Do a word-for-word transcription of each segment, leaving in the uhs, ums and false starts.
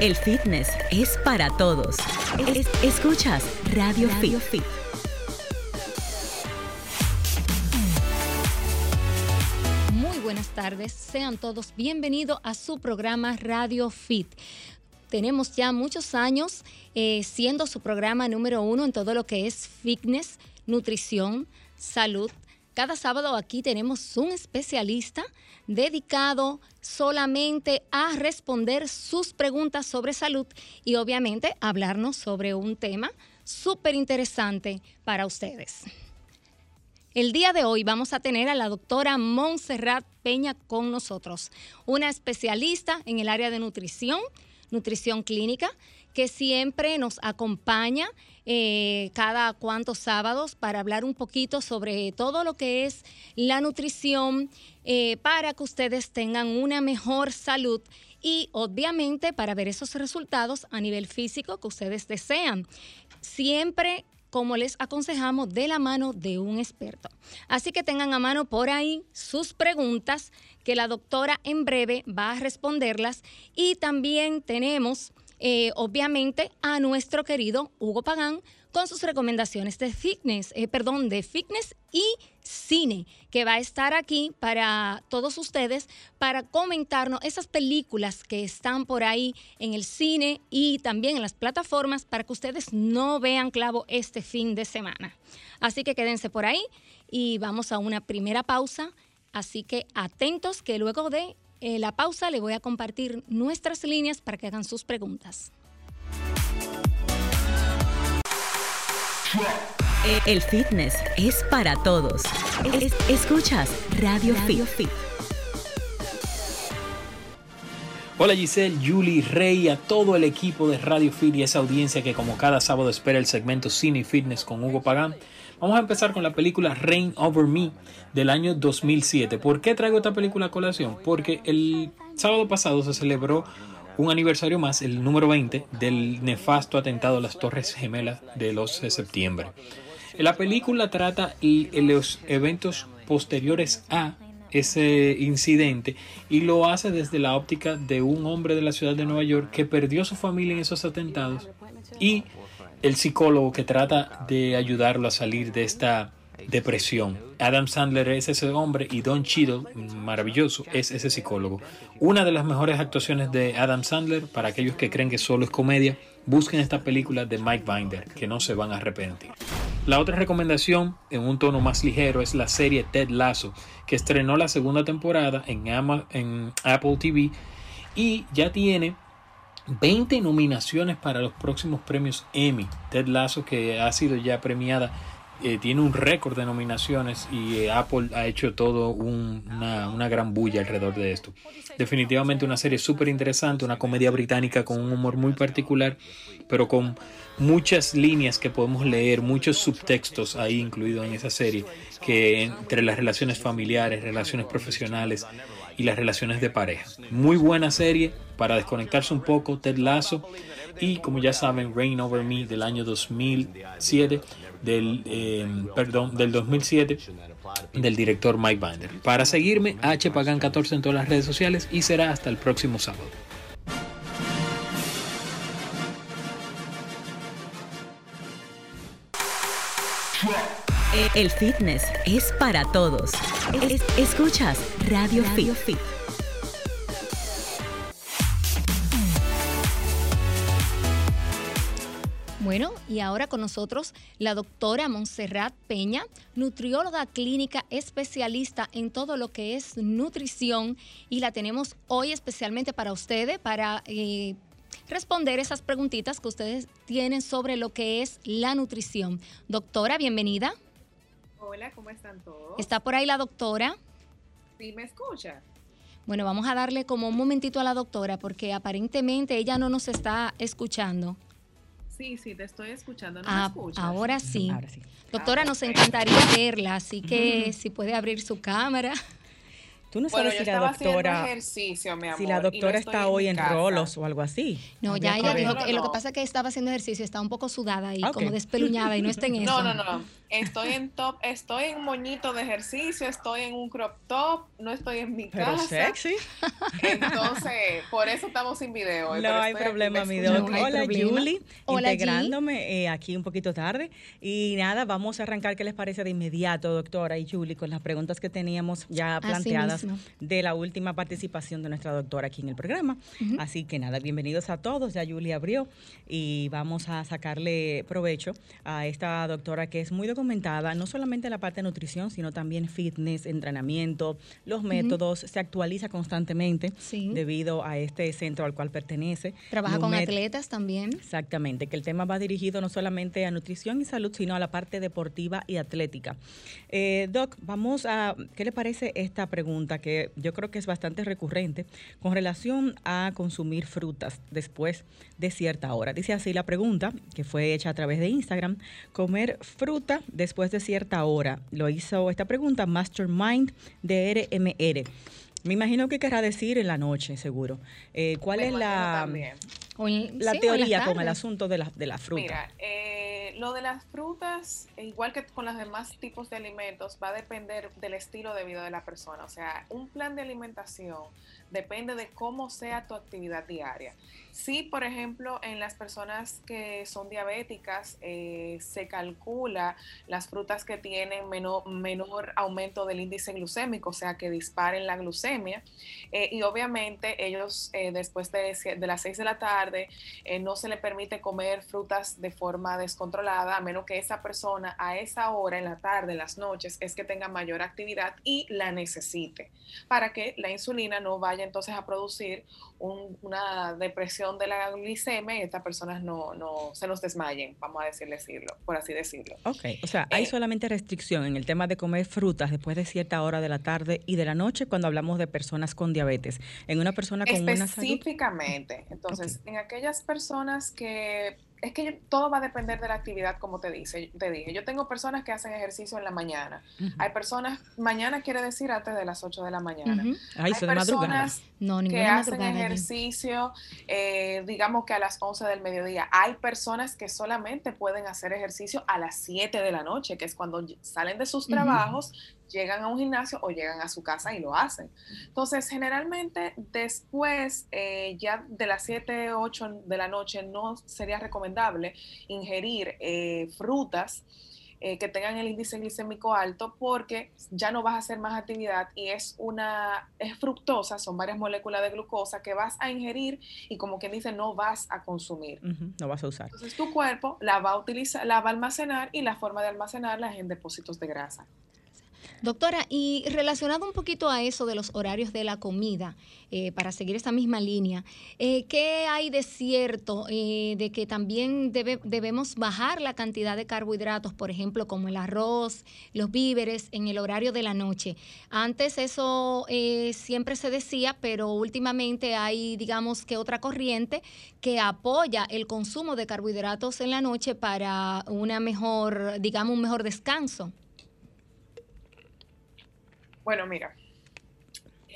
El fitness es para todos. Es, escuchas Radio, Radio Fit. Fit. Buenas tardes, sean todos bienvenidos a su programa Radio Fit. Tenemos ya muchos años eh, siendo su programa número uno en todo lo que es fitness, nutrición, salud. Cada sábado aquí tenemos un especialista dedicado solamente a responder sus preguntas sobre salud y obviamente hablarnos sobre un tema súper interesante para ustedes. El día de hoy vamos a tener a la doctora Montserrat Peña con nosotros, una especialista en el área de nutrición, nutrición clínica, que siempre nos acompaña eh, cada cuantos sábados para hablar un poquito sobre todo lo que es la nutrición eh, para que ustedes tengan una mejor salud y obviamente para ver esos resultados a nivel físico que ustedes desean. Siempre como les aconsejamos, de la mano de un experto. Así que tengan a mano por ahí sus preguntas, que la doctora en breve va a responderlas. Y también tenemos, eh, obviamente, a nuestro querido Hugo Pagán con sus recomendaciones de fitness, eh, perdón, de fitness y cine, que va a estar aquí para todos ustedes para comentarnos esas películas que están por ahí en el cine y también en las plataformas para que ustedes no vean clavo este fin de semana. Así que quédense por ahí y vamos a una primera pausa. Así que atentos que luego de eh, la pausa les voy a compartir nuestras líneas para que hagan sus preguntas. El fitness es para todos. Es, escuchas Radio, Radio Fit. Fit. Hola Giselle, Julie, Rey, a todo el equipo de Radio Fit y esa audiencia que como cada sábado espera el segmento Cine y Fitness con Hugo Pagán. Vamos a empezar con la película Reign Over Me del año dos mil siete. ¿Por qué traigo esta película a colación? Porque el sábado pasado se celebró un aniversario más, el número veinte, del nefasto atentado a las Torres Gemelas del once de septiembre. La película trata los eventos posteriores a ese incidente y lo hace desde la óptica de un hombre de la ciudad de Nueva York que perdió a su familia en esos atentados y el psicólogo que trata de ayudarlo a salir de esta depresión. Adam Sandler es ese hombre y Don Cheadle, maravilloso, es ese psicólogo. Una de las mejores actuaciones de Adam Sandler. Para aquellos que creen que solo es comedia, busquen esta película de Mike Binder, que no se van a arrepentir. La otra recomendación, en un tono más ligero, es la serie Ted Lasso, que estrenó la segunda temporada en, Ama- en Apple T V y ya tiene veinte nominaciones para los próximos premios Emmy. Ted Lasso, que ha sido ya premiada, Eh, tiene un récord de nominaciones y eh, Apple ha hecho todo un, una, una gran bulla alrededor de esto. Definitivamente una serie súper interesante, una comedia británica con un humor muy particular, pero con muchas líneas que podemos leer, muchos subtextos ahí incluidos en esa serie, que entre las relaciones familiares, relaciones profesionales y las relaciones de pareja. Muy buena serie para desconectarse un poco, Ted Lasso. Y como ya saben, Reign Over Me del año dos mil siete, del, eh, perdón, del dos mil siete, del director Mike Binder. Para seguirme, Hpagan catorce en todas las redes sociales y será hasta el próximo sábado. El fitness es para todos. Es, escuchas Radio, Radio Fit. Fit. Bueno, y ahora con nosotros la doctora Montserrat Peña, nutrióloga clínica especialista en todo lo que es nutrición, y la tenemos hoy especialmente para ustedes, para eh, responder esas preguntitas que ustedes tienen sobre lo que es la nutrición. Doctora, bienvenida. Hola, ¿cómo están todos? ¿Está por ahí la doctora? Sí, ¿me escucha? Bueno, vamos a darle como un momentito a la doctora porque aparentemente ella no nos está escuchando. Sí, sí, te estoy escuchando, no ah, me escuchas. Ahora sí. Ahora sí. Doctora, ahora nos encantaría verla, así que uh-huh. si puede abrir su cámara Tú no sabes bueno, si, la doctora, ejercicio, mi amor, si la doctora no está hoy en, en rolos o algo así. No, ya ella dijo que no. Lo que pasa es que estaba haciendo ejercicio, estaba un poco sudada y okay. como despeluñada y no está en eso. No, no, no. Estoy en top, estoy en moñito de ejercicio, estoy en un crop top, no estoy en mi pero casa. Pero sexy. Entonces, por eso estamos sin video. No hay problema, mi doc. No, hola, Julie. Hola, integrándome eh, aquí un poquito tarde. Y nada, vamos a arrancar, ¿qué les parece de inmediato, doctora y Julie, con las preguntas que teníamos ya planteadas de la última participación de nuestra doctora aquí en el programa? Uh-huh. Así que nada, bienvenidos a todos. Ya Julie abrió y vamos a sacarle provecho a esta doctora que es muy documentada, no solamente en la parte de nutrición, sino también fitness, entrenamiento, los métodos, uh-huh. se actualiza constantemente sí. debido a este centro al cual pertenece. Trabaja NUMEDRD. Con atletas también. Exactamente, que el tema va dirigido no solamente a nutrición y salud, sino a la parte deportiva y atlética. Eh, doc, vamos a, ¿qué le parece esta pregunta? Que yo creo que es bastante recurrente con relación a consumir frutas después de cierta hora. Dice así la pregunta, que fue hecha a través de Instagram: comer fruta después de cierta hora. Lo hizo esta pregunta Mastermind de R M R. Me imagino que querrá decir en la noche, seguro. Eh, ¿Cuál Me es la, la sí, teoría con el asunto de la, de la fruta? Mira, eh, lo de las frutas, igual que con los demás tipos de alimentos, va a depender del estilo de vida de la persona. O sea, un plan de alimentación depende de cómo sea tu actividad diaria. Sí, por ejemplo, en las personas que son diabéticas, eh, se calcula las frutas que tienen menor, menor aumento del índice glucémico, o sea, que disparen la glucemia. Eh, y obviamente ellos eh, después de, de las seis de la tarde eh, no se le permite comer frutas de forma descontrolada, a menos que esa persona a esa hora, en la tarde, en las noches, es que tenga mayor actividad y la necesite, para que la insulina no vaya entonces a producir un, una depresión de la glicemia y estas personas no, no se nos desmayen, vamos a decirle, decirlo, por así decirlo. Ok, o sea, hay eh, solamente restricción en el tema de comer frutas después de cierta hora de la tarde y de la noche cuando hablamos de personas con diabetes. En una persona con una salud... Específicamente. Entonces, okay. en aquellas personas que... Es que todo va a depender de la actividad, como te dice, te dije. Yo tengo personas que hacen ejercicio en la mañana. Uh-huh. Hay personas, mañana quiere decir antes de las ocho de la mañana. Uh-huh. Ay, hay personas no, que hacen ejercicio, eh, digamos que a las once del mediodía. Hay personas que solamente pueden hacer ejercicio a las siete de la noche, que es cuando salen de sus uh-huh. trabajos, llegan a un gimnasio o llegan a su casa y lo hacen. Entonces, generalmente después eh, ya de las siete, ocho de la noche no sería recomendable ingerir eh, frutas eh, que tengan el índice glicémico alto, porque ya no vas a hacer más actividad y es una es fructosa, son varias moléculas de glucosa que vas a ingerir y, como quien dice, no vas a consumir. Uh-huh, no vas a usar. Entonces tu cuerpo la va a utilizar, la va a almacenar, y la forma de almacenarla es en depósitos de grasa. Doctora, y relacionado un poquito a eso de los horarios de la comida, eh, para seguir esa misma línea, eh, ¿qué hay de cierto eh, de que también debe, debemos bajar la cantidad de carbohidratos, por ejemplo, como el arroz, los víveres, en el horario de la noche? Antes eso eh, siempre se decía, pero últimamente hay, digamos, que otra corriente que apoya el consumo de carbohidratos en la noche para una mejor, digamos, un mejor descanso. Bueno, mira,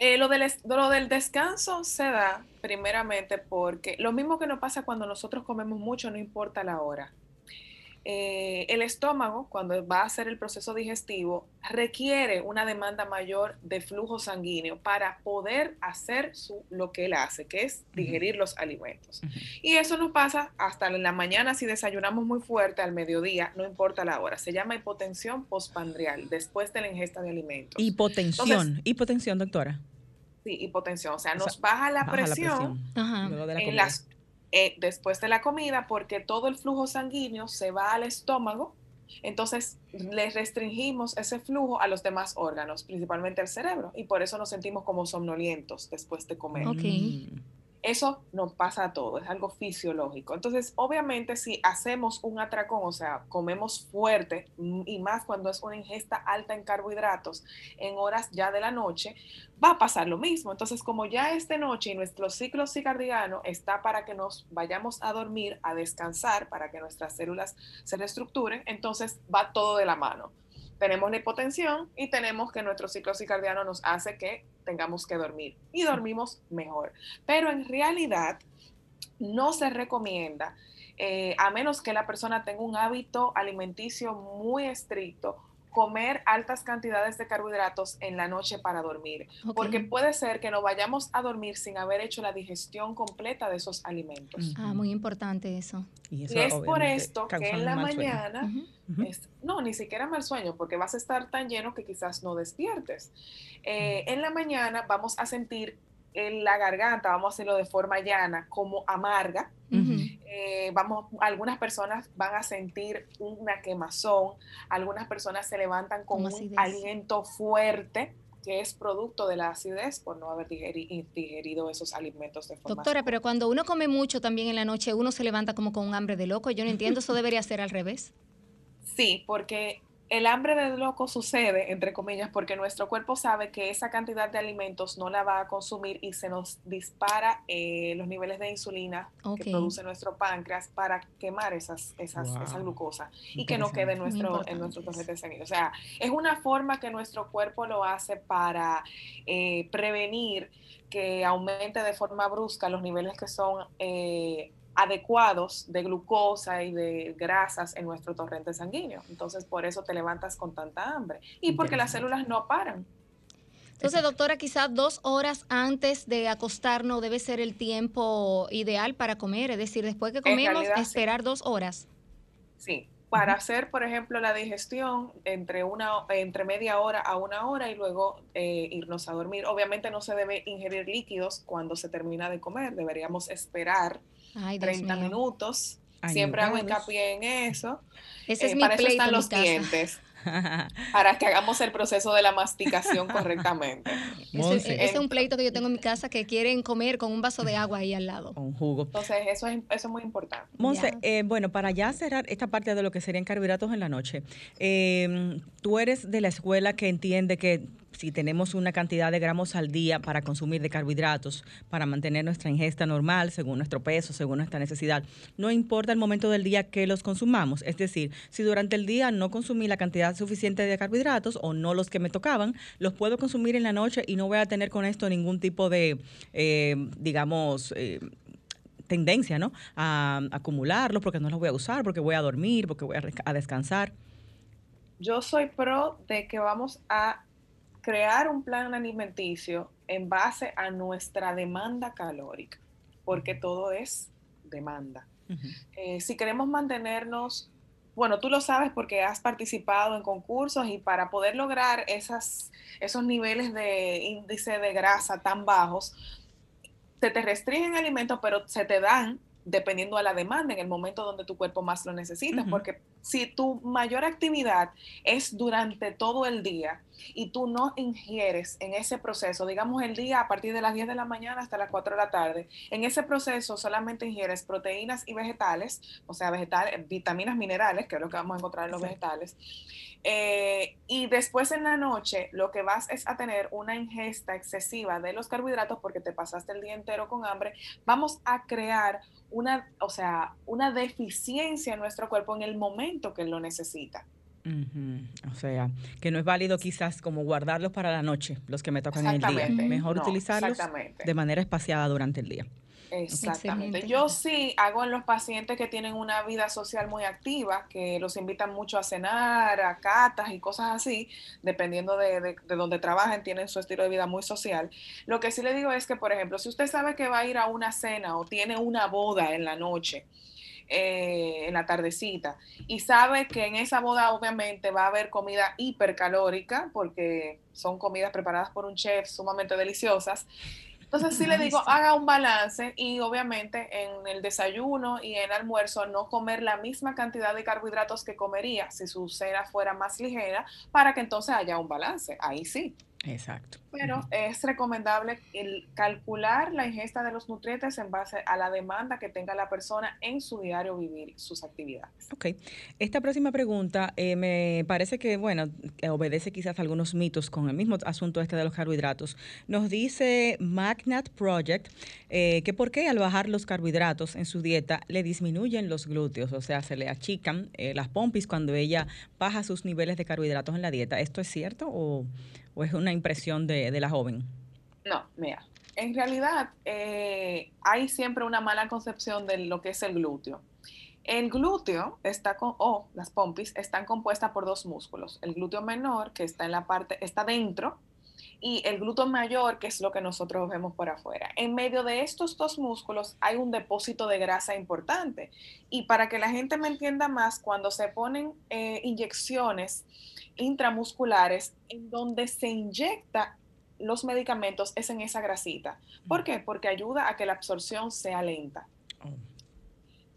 eh, lo, del, lo del descanso se da primeramente porque lo mismo que nos pasa cuando nosotros comemos mucho, no importa la hora. Eh, el estómago, cuando va a hacer el proceso digestivo, requiere una demanda mayor de flujo sanguíneo para poder hacer su, lo que él hace, que es digerir los alimentos. Uh-huh. Y eso nos pasa hasta en la mañana si desayunamos muy fuerte, al mediodía, no importa la hora. Se llama hipotensión postprandial, después de la ingesta de alimentos. Hipotensión. Entonces, hipotensión, doctora. Sí, hipotensión. O sea, o sea nos baja la baja presión, la presión. Ajá. Luego de la en comida. Las Eh, después de la comida, porque todo el flujo sanguíneo se va al estómago, entonces le restringimos ese flujo a los demás órganos, principalmente al cerebro, y por eso nos sentimos como somnolientos después de comer. Okay. Eso nos pasa a todos, es algo fisiológico. Entonces, obviamente, si hacemos un atracón, o sea, comemos fuerte, y más cuando es una ingesta alta en carbohidratos, en horas ya de la noche, va a pasar lo mismo. Entonces, como ya es de noche y nuestro ciclo circadiano está para que nos vayamos a dormir, a descansar, para que nuestras células se reestructuren, entonces va todo de la mano. tenemos la hipotensión y tenemos que nuestro ciclo circadiano nos hace que tengamos que dormir y dormimos mejor. Pero en realidad no se recomienda, eh, a menos que la persona tenga un hábito alimenticio muy estricto, comer altas cantidades de carbohidratos en la noche para dormir, okay. porque puede ser que no vayamos a dormir sin haber hecho la digestión completa de esos alimentos. Ah, muy importante eso. Y, eso y es por esto que en la mañana, uh-huh. Uh-huh. Es, no, ni siquiera mal sueño, porque vas a estar tan lleno que quizás no despiertes. Eh, en la mañana vamos a sentir en la garganta, vamos a hacerlo de forma llana, como amarga. Uh-huh. Eh, vamos, algunas personas van a sentir una quemazón, algunas personas se levantan con un aliento fuerte que es producto de la acidez por no haber digeri, digerido esos alimentos de forma. Doctora, pero cuando uno come mucho también en la noche, uno se levanta como con un hambre de loco. Yo no entiendo, eso debería ser al revés. Sí, porque el hambre de loco sucede, entre comillas, porque nuestro cuerpo sabe que esa cantidad de alimentos no la va a consumir y se nos dispara eh, los niveles de insulina okay. que produce nuestro páncreas para quemar esas, esas, wow. esa glucosa y que no quede en nuestro, en nuestro torrente de sangre. O sea, es una forma que nuestro cuerpo lo hace para eh, prevenir que aumente de forma brusca los niveles que son eh, adecuados de glucosa y de grasas en nuestro torrente sanguíneo. Entonces, por eso te levantas con tanta hambre y porque las células no paran. Entonces, doctora, quizás dos horas antes de acostarnos debe ser el tiempo ideal para comer, es decir, después que comemos, realidad, esperar sí. dos horas. Sí, para uh-huh. hacer, por ejemplo, la digestión entre, una, entre media hora a una hora y luego eh, irnos a dormir. Obviamente no se debe ingerir líquidos cuando se termina de comer, deberíamos esperar Ay, treinta minutos, Ay, siempre Dios. hago hincapié en eso. Ese eh, es mi para eso están los dientes, para que hagamos el proceso de la masticación correctamente. Ese, ese es un pleito que yo tengo en mi casa, que quieren comer con un vaso de agua ahí al lado. Un jugo. Entonces eso es, eso es muy importante. Monse, eh, bueno, para ya cerrar esta parte de lo que serían carbohidratos en la noche, eh, tú eres de la escuela que entiende que si tenemos una cantidad de gramos al día para consumir de carbohidratos, para mantener nuestra ingesta normal, según nuestro peso, según nuestra necesidad, no importa el momento del día que los consumamos. Es decir, si durante el día no consumí la cantidad suficiente de carbohidratos o no los que me tocaban, los puedo consumir en la noche y no voy a tener con esto ningún tipo de, eh, digamos... Eh, tendencia, ¿no?, a, a acumularlos porque no los voy a usar, porque voy a dormir, porque voy a, a descansar. Yo soy pro de que vamos a crear un plan alimenticio en base a nuestra demanda calórica, porque todo es demanda. Uh-huh. Eh, si queremos mantenernos, bueno, tú lo sabes porque has participado en concursos y para poder lograr esas, esos niveles de índice de grasa tan bajos, se te restringen alimentos, pero se te dan dependiendo a la demanda en el momento donde tu cuerpo más lo necesita, uh-huh. porque si tu mayor actividad es durante todo el día y tú no ingieres en ese proceso, digamos el día a partir de las diez de la mañana hasta las cuatro de la tarde, en ese proceso solamente ingieres proteínas y vegetales, o sea, vegetales, vitaminas, minerales, que es lo que vamos a encontrar en los sí. vegetales, eh, y después en la noche lo que vas es a tener una ingesta excesiva de los carbohidratos porque te pasaste el día entero con hambre. Vamos a crear una, o sea, una deficiencia en nuestro cuerpo en el momento que lo necesita. Uh-huh. O sea, que no es válido quizás como guardarlos para la noche, los que me tocan en el día. Mejor no, utilizarlos de manera espaciada durante el día. Exactamente. Excelente. Yo sí hago en los pacientes que tienen una vida social muy activa, que los invitan mucho a cenar, a catas y cosas así, dependiendo de, de, de donde trabajen, tienen su estilo de vida muy social. Lo que sí le digo es que, por ejemplo, si usted sabe que va a ir a una cena o tiene una boda en la noche, Eh, en la tardecita, y sabe que en esa boda obviamente va a haber comida hipercalórica porque son comidas preparadas por un chef sumamente deliciosas, entonces sí le digo, haga un balance y obviamente en el desayuno y en el almuerzo no comer la misma cantidad de carbohidratos que comería si su cena fuera más ligera, para que entonces haya un balance, ahí sí. Exacto. Pero uh-huh. es recomendable el calcular la ingesta de los nutrientes en base a la demanda que tenga la persona en su diario vivir, sus actividades. Ok. Esta próxima pregunta eh, me parece que, bueno, obedece quizás a algunos mitos con el mismo asunto este de los carbohidratos. Nos dice Magnat Project eh, que por qué al bajar los carbohidratos en su dieta le disminuyen los glúteos, o sea, se le achican eh, las pompis cuando ella baja sus niveles de carbohidratos en la dieta. ¿Esto es cierto o...? ¿O es una impresión de, de la joven? No, mira, en realidad eh, hay siempre una mala concepción de lo que es el glúteo. El glúteo está con, o oh, las pompis están compuestas por dos músculos. El glúteo menor, que está en la parte, está dentro, y el glúteo mayor, que es lo que nosotros vemos por afuera. En medio de estos dos músculos hay un depósito de grasa importante. Y para que la gente me entienda más, cuando se ponen eh, inyecciones intramusculares, en donde se inyecta los medicamentos es en esa grasita. ¿Por qué? Porque ayuda a que la absorción sea lenta.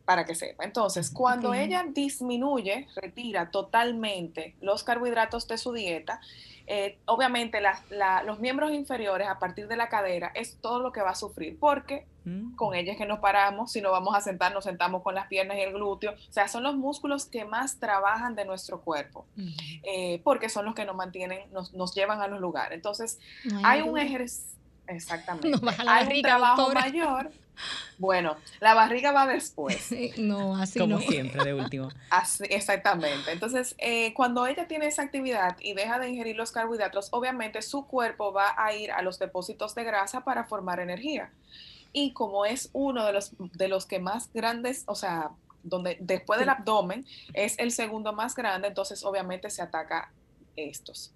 Para que sepa. Entonces, cuando okay. ella disminuye, retira totalmente los carbohidratos de su dieta, eh, obviamente la, la, los miembros inferiores a partir de la cadera es todo lo que va a sufrir, porque mm. con ellas que nos paramos, si no vamos a sentar, nos sentamos con las piernas y el glúteo, o sea, son los músculos que más trabajan de nuestro cuerpo, mm. eh, porque son los que nos mantienen, nos, nos llevan a los lugares. Entonces, no hay, hay un ejercicio, exactamente, no baja la hay barriga, un trabajo doctora. mayor. Bueno, la barriga va después. No, así Como no. siempre, de último. Así, exactamente. Entonces, eh, cuando ella tiene esa actividad y deja de ingerir los carbohidratos, obviamente su cuerpo va a ir a los depósitos de grasa para formar energía. Y como es uno de los, de los que más grandes, o sea, donde después del abdomen es el segundo más grande, entonces obviamente se ataca estos.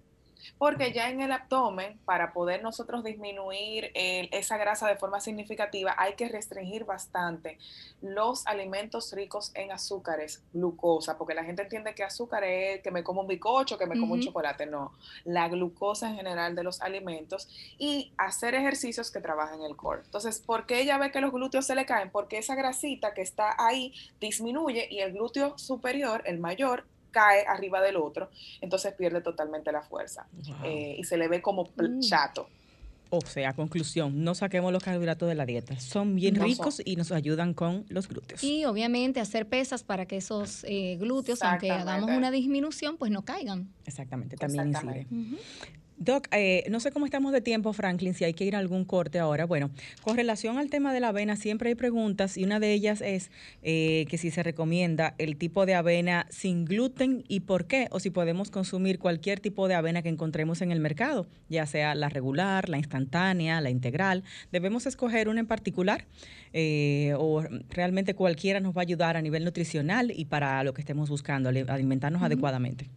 Porque ya en el abdomen, para poder nosotros disminuir el, esa grasa de forma significativa, hay que restringir bastante los alimentos ricos en azúcares, glucosa, porque la gente entiende que azúcar es que me como un bizcocho, que me como uh-huh. un chocolate, no. La glucosa en general de los alimentos y hacer ejercicios que trabajen el core. Entonces, ¿por qué ella ve que los glúteos se le caen? Porque esa grasita que está ahí disminuye y el glúteo superior, el mayor, cae arriba del otro, entonces pierde totalmente la fuerza. Wow. eh, y se le ve como chato. O sea, conclusión, no saquemos los carbohidratos de la dieta. Son bien no ricos son. y nos ayudan con los glúteos. Y obviamente hacer pesas para que esos eh, glúteos, aunque hagamos una disminución, pues no caigan. Exactamente, también incide. Uh-huh. Doc, eh, no sé cómo estamos de tiempo, Franklin, si hay que ir a algún corte ahora. Bueno, con relación al tema de la avena, siempre hay preguntas y una de ellas es eh, que si se recomienda el tipo de avena sin gluten y por qué, o si podemos consumir cualquier tipo de avena que encontremos en el mercado, ya sea la regular, la instantánea, la integral. ¿Debemos escoger una en particular eh, o realmente cualquiera nos va a ayudar a nivel nutricional y para lo que estemos buscando, alimentarnos mm-hmm. adecuadamente?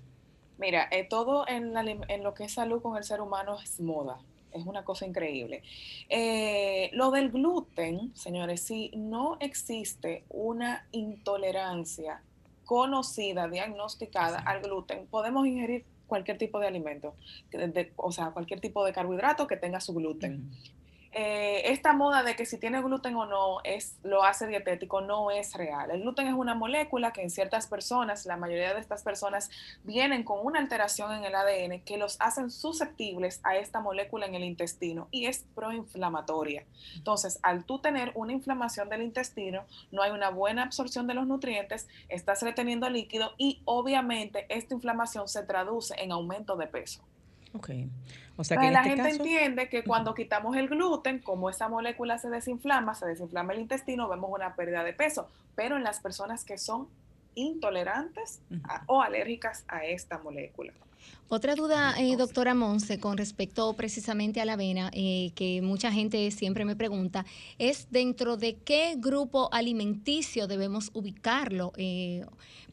Mira, eh, todo en, la, en lo que es salud con el ser humano es moda, es una cosa increíble. Eh, lo del gluten, señores, si no existe una intolerancia conocida, diagnosticada al gluten, podemos ingerir cualquier tipo de alimento, de, de, o sea, cualquier tipo de carbohidrato que tenga su gluten. Uh-huh. Eh, esta moda de que si tiene gluten o no es, lo hace dietético no es real. El gluten es una molécula que en ciertas personas, la mayoría de estas personas, vienen con una alteración en el A D N que los hacen susceptibles a esta molécula en el intestino y es proinflamatoria. Entonces, al tú tener una inflamación del intestino, no hay una buena absorción de los nutrientes, estás reteniendo líquido y obviamente esta inflamación se traduce en aumento de peso. Okay. O sea que en la este gente caso, entiende que cuando quitamos el gluten, como esa molécula se desinflama, se desinflama el intestino, vemos una pérdida de peso, pero en las personas que son intolerantes a, o alérgicas a esta molécula. Otra duda, eh, doctora Monse, con respecto precisamente a la avena, eh, que mucha gente siempre me pregunta, es dentro de qué grupo alimenticio debemos ubicarlo eh,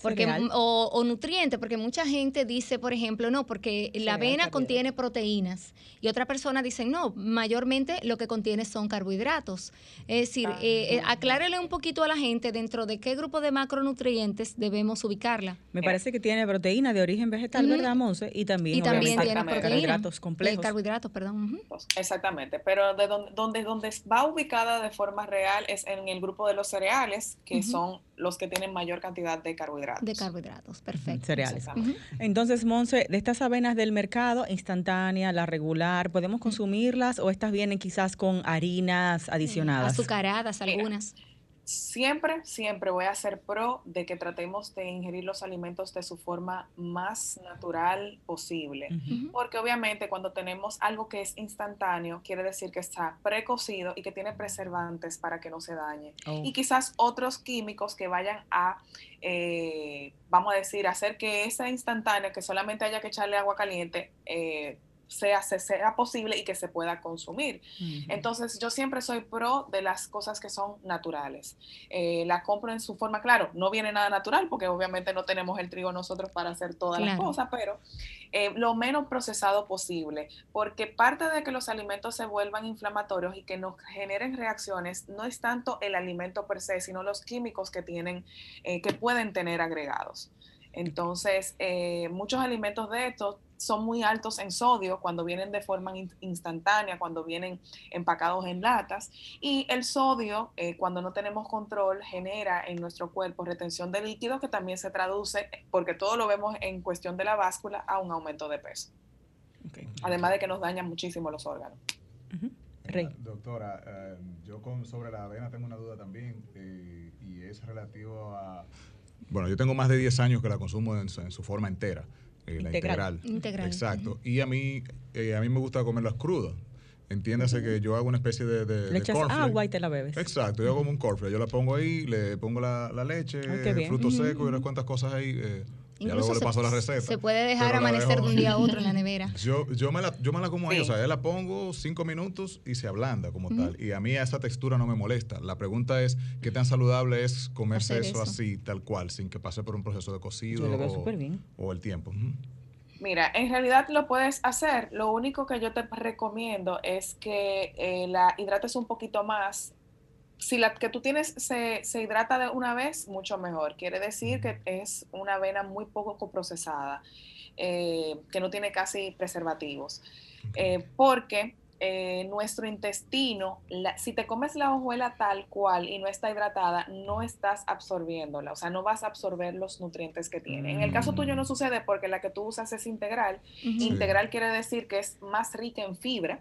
porque, o, o nutriente, porque mucha gente dice, por ejemplo, no, porque la avena contiene proteínas y otra persona dice, no, mayormente lo que contiene son carbohidratos. Es decir, eh, eh, aclárele un poquito a la gente dentro de qué grupo de macronutrientes debemos ubicarla. Me parece que tiene proteína de origen vegetal, mm-hmm. ¿verdad, Monse? entonces, y también, y también tiene carbohidratos complejos. Eh, carbohidratos, perdón. Uh-huh. Exactamente, pero de donde, donde, donde va ubicada de forma real es en el grupo de los cereales, que uh-huh. son los que tienen mayor cantidad de carbohidratos. De carbohidratos, perfecto. Cereales. Uh-huh. Entonces, Montse, de estas avenas del mercado, instantánea, la regular, ¿podemos consumirlas o estas vienen quizás con harinas adicionadas? Azucaradas algunas. Mira, Siempre, siempre voy a ser pro de que tratemos de ingerir los alimentos de su forma más natural posible. Uh-huh. Porque obviamente cuando tenemos algo que es instantáneo, quiere decir que está precocido y que tiene preservantes para que no se dañe. Oh. Y quizás otros químicos que vayan a, eh, vamos a decir, hacer que esa instantánea, que solamente haya que echarle agua caliente, eh, Sea, sea posible y que se pueda consumir. Uh-huh. Entonces, yo siempre soy pro de las cosas que son naturales. Eh, la compro en su forma, claro, no viene nada natural, porque obviamente no tenemos el trigo nosotros para hacer todas claro. las cosas, pero eh, lo menos procesado posible, porque parte de que los alimentos se vuelvan inflamatorios y que nos generen reacciones, no es tanto el alimento per se, sino los químicos que tienen, eh, que pueden tener agregados. Entonces, eh, muchos alimentos de estos son muy altos en sodio cuando vienen de forma in- instantánea, cuando vienen empacados en latas. Y el sodio, eh, cuando no tenemos control, genera en nuestro cuerpo retención de líquidos que también se traduce, porque todo lo vemos en cuestión de la báscula, a un aumento de peso. Okay. Además de que nos dañan muchísimo los órganos. Uh-huh. Rey. Eh, doctora, eh, yo con, sobre la avena tengo una duda también eh, y es relativo a... Bueno, yo tengo más de diez años que la consumo en su, en su forma entera, eh, integral. La integral. Integral. Exacto. Y a mí, eh, a mí me gusta comerlas crudas. Entiéndase uh-huh. que yo hago una especie de, de le echas agua y te la bebes. Exacto, yo hago como un cornflakes. Yo la pongo ahí, le pongo la, la leche, oh, frutos uh-huh. secos y unas cuantas cosas ahí. Eh, ya luego le paso la receta. Se puede dejar amanecer dejo, de un día a otro en la nevera. Yo, yo, me, la, yo me la como ahí, sí. o sea, yo la pongo cinco minutos y se ablanda como mm. tal. Y a mí esa textura no me molesta. La pregunta es, ¿qué tan saludable es comerse eso, eso así, tal cual, sin que pase por un proceso de cocido o, o el tiempo? Mm. Mira, en realidad lo puedes hacer. Lo único que yo te recomiendo es que eh, la hidrates un poquito más. Si la que tú tienes se, se hidrata de una vez, mucho mejor. Quiere decir que es una avena muy poco procesada, eh, que no tiene casi preservativos. Eh, porque eh, nuestro intestino, la, si te comes la hojuela tal cual y no está hidratada, no estás absorbiéndola. O sea, no vas a absorber los nutrientes que tiene. En el caso tuyo no sucede porque la que tú usas es integral. Uh-huh. Integral quiere decir que es más rica en fibra,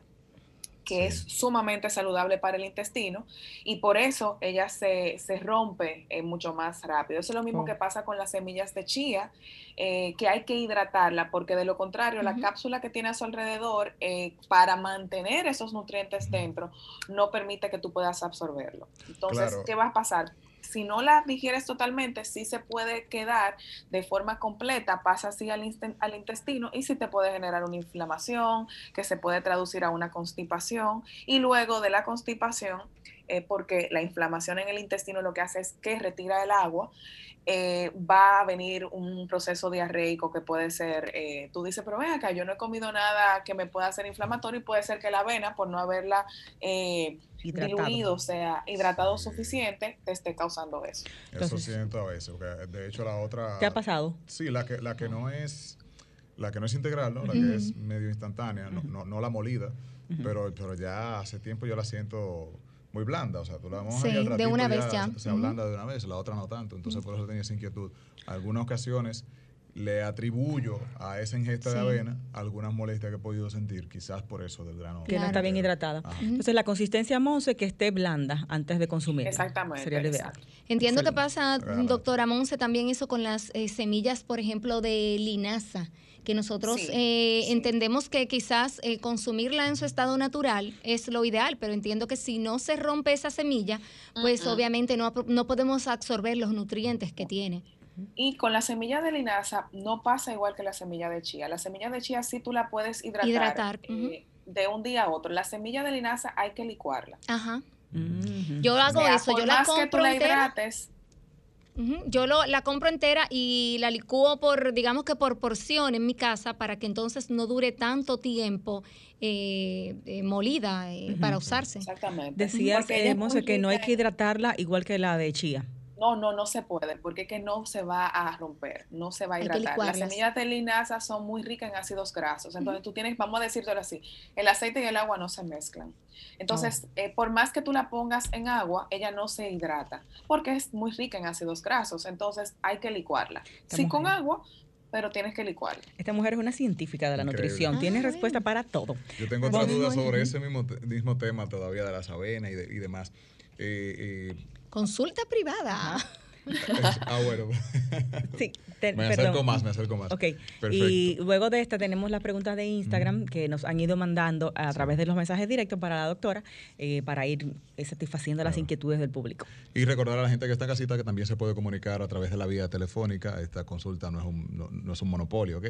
que es sumamente saludable para el intestino y por eso ella se, se rompe eh, mucho más rápido. Eso es lo mismo oh. que pasa con las semillas de chía, eh, que hay que hidratarla porque de lo contrario uh-huh. la cápsula que tiene a su alrededor eh, para mantener esos nutrientes uh-huh. dentro no permite que tú puedas absorberlo. Entonces, claro. ¿qué va a pasar? Si no la digieres totalmente, sí se puede quedar de forma completa, pasa así al, insten- al intestino y sí te puede generar una inflamación que se puede traducir a una constipación y luego de la constipación, eh, porque la inflamación en el intestino lo que hace es que retira el agua, eh, va a venir un proceso diarreico que puede ser, eh, tú dices, pero ven acá, yo no he comido nada que me pueda hacer inflamatorio y puede ser que la avena, por no haberla... Eh, Hidratado. diluido, o sea, hidratado sí. suficiente, te esté causando eso. Entonces, eso siento a veces, porque de hecho la otra... ¿Te ha pasado? Sí, la que, la que no es la que no es integral, ¿no? La uh-huh. que es medio instantánea, uh-huh. no, no, no la molida, uh-huh. pero, pero ya hace tiempo yo la siento muy blanda, o sea, tú la mojas sí, y al ratito de una vez ya, ya. se ablanda uh-huh. de una vez, la otra no tanto, entonces uh-huh. por eso tenía esa inquietud. Algunas ocasiones le atribuyo a esa ingesta sí. de avena algunas molestias que he podido sentir, quizás por eso del grano. Que no está bien hidratada. Ajá. Entonces, la consistencia, Montse, que esté blanda antes de consumirla. Exactamente. Sería lo ideal. Entiendo sí. que pasa, claro. doctora Montse, también eso con las eh, semillas, por ejemplo, de linaza, que nosotros sí, eh, sí. entendemos que quizás eh, consumirla en su estado natural es lo ideal, pero entiendo que si no se rompe esa semilla, pues uh-huh. obviamente no, no podemos absorber los nutrientes que uh-huh. tiene. Y con la semilla de linaza no pasa igual que la semilla de chía. La semilla de chía sí tú la puedes hidratar, hidratar. Eh, uh-huh. de un día a otro. La semilla de linaza hay que licuarla. Ajá. Uh-huh. Yo hago o sea, eso. Por yo más la que tú la hidrates. Uh-huh. Yo lo, la compro entera y la licúo por, digamos que por porción en mi casa para que entonces no dure tanto tiempo eh, eh, molida eh, uh-huh. para usarse. Exactamente. Decías, eh, Montse, que no hay que hidratarla igual que la de chía. No, no, no se puede, porque es que no se va a romper, no se va a hidratar. Las semillas de linaza son muy ricas en ácidos grasos, entonces uh-huh. tú tienes, vamos a decirlo así, el aceite y el agua no se mezclan. Entonces, oh. eh, por más que tú la pongas en agua, ella no se hidrata, porque es muy rica en ácidos grasos, entonces hay que licuarla. Esta sí, mujer. Con agua, pero tienes que licuarla. Esta mujer es una científica de la Increíble. nutrición, ah, tiene ay. respuesta para todo. Yo tengo otra duda bueno. sobre ese mismo, mismo tema todavía de las avenas y, de, y demás. Eh, eh, Consulta privada. Ah, bueno. Sí, te, me acerco perdón. más, me acerco más. Ok. Perfecto. Y luego de esta tenemos las preguntas de Instagram mm. que nos han ido mandando a sí. través de los mensajes directos para la doctora eh, para ir satisfaciendo claro. las inquietudes del público. Y recordar a la gente que está en casita que también se puede comunicar a través de la vía telefónica. Esta consulta no es un, no, no es un monopolio, ¿ok?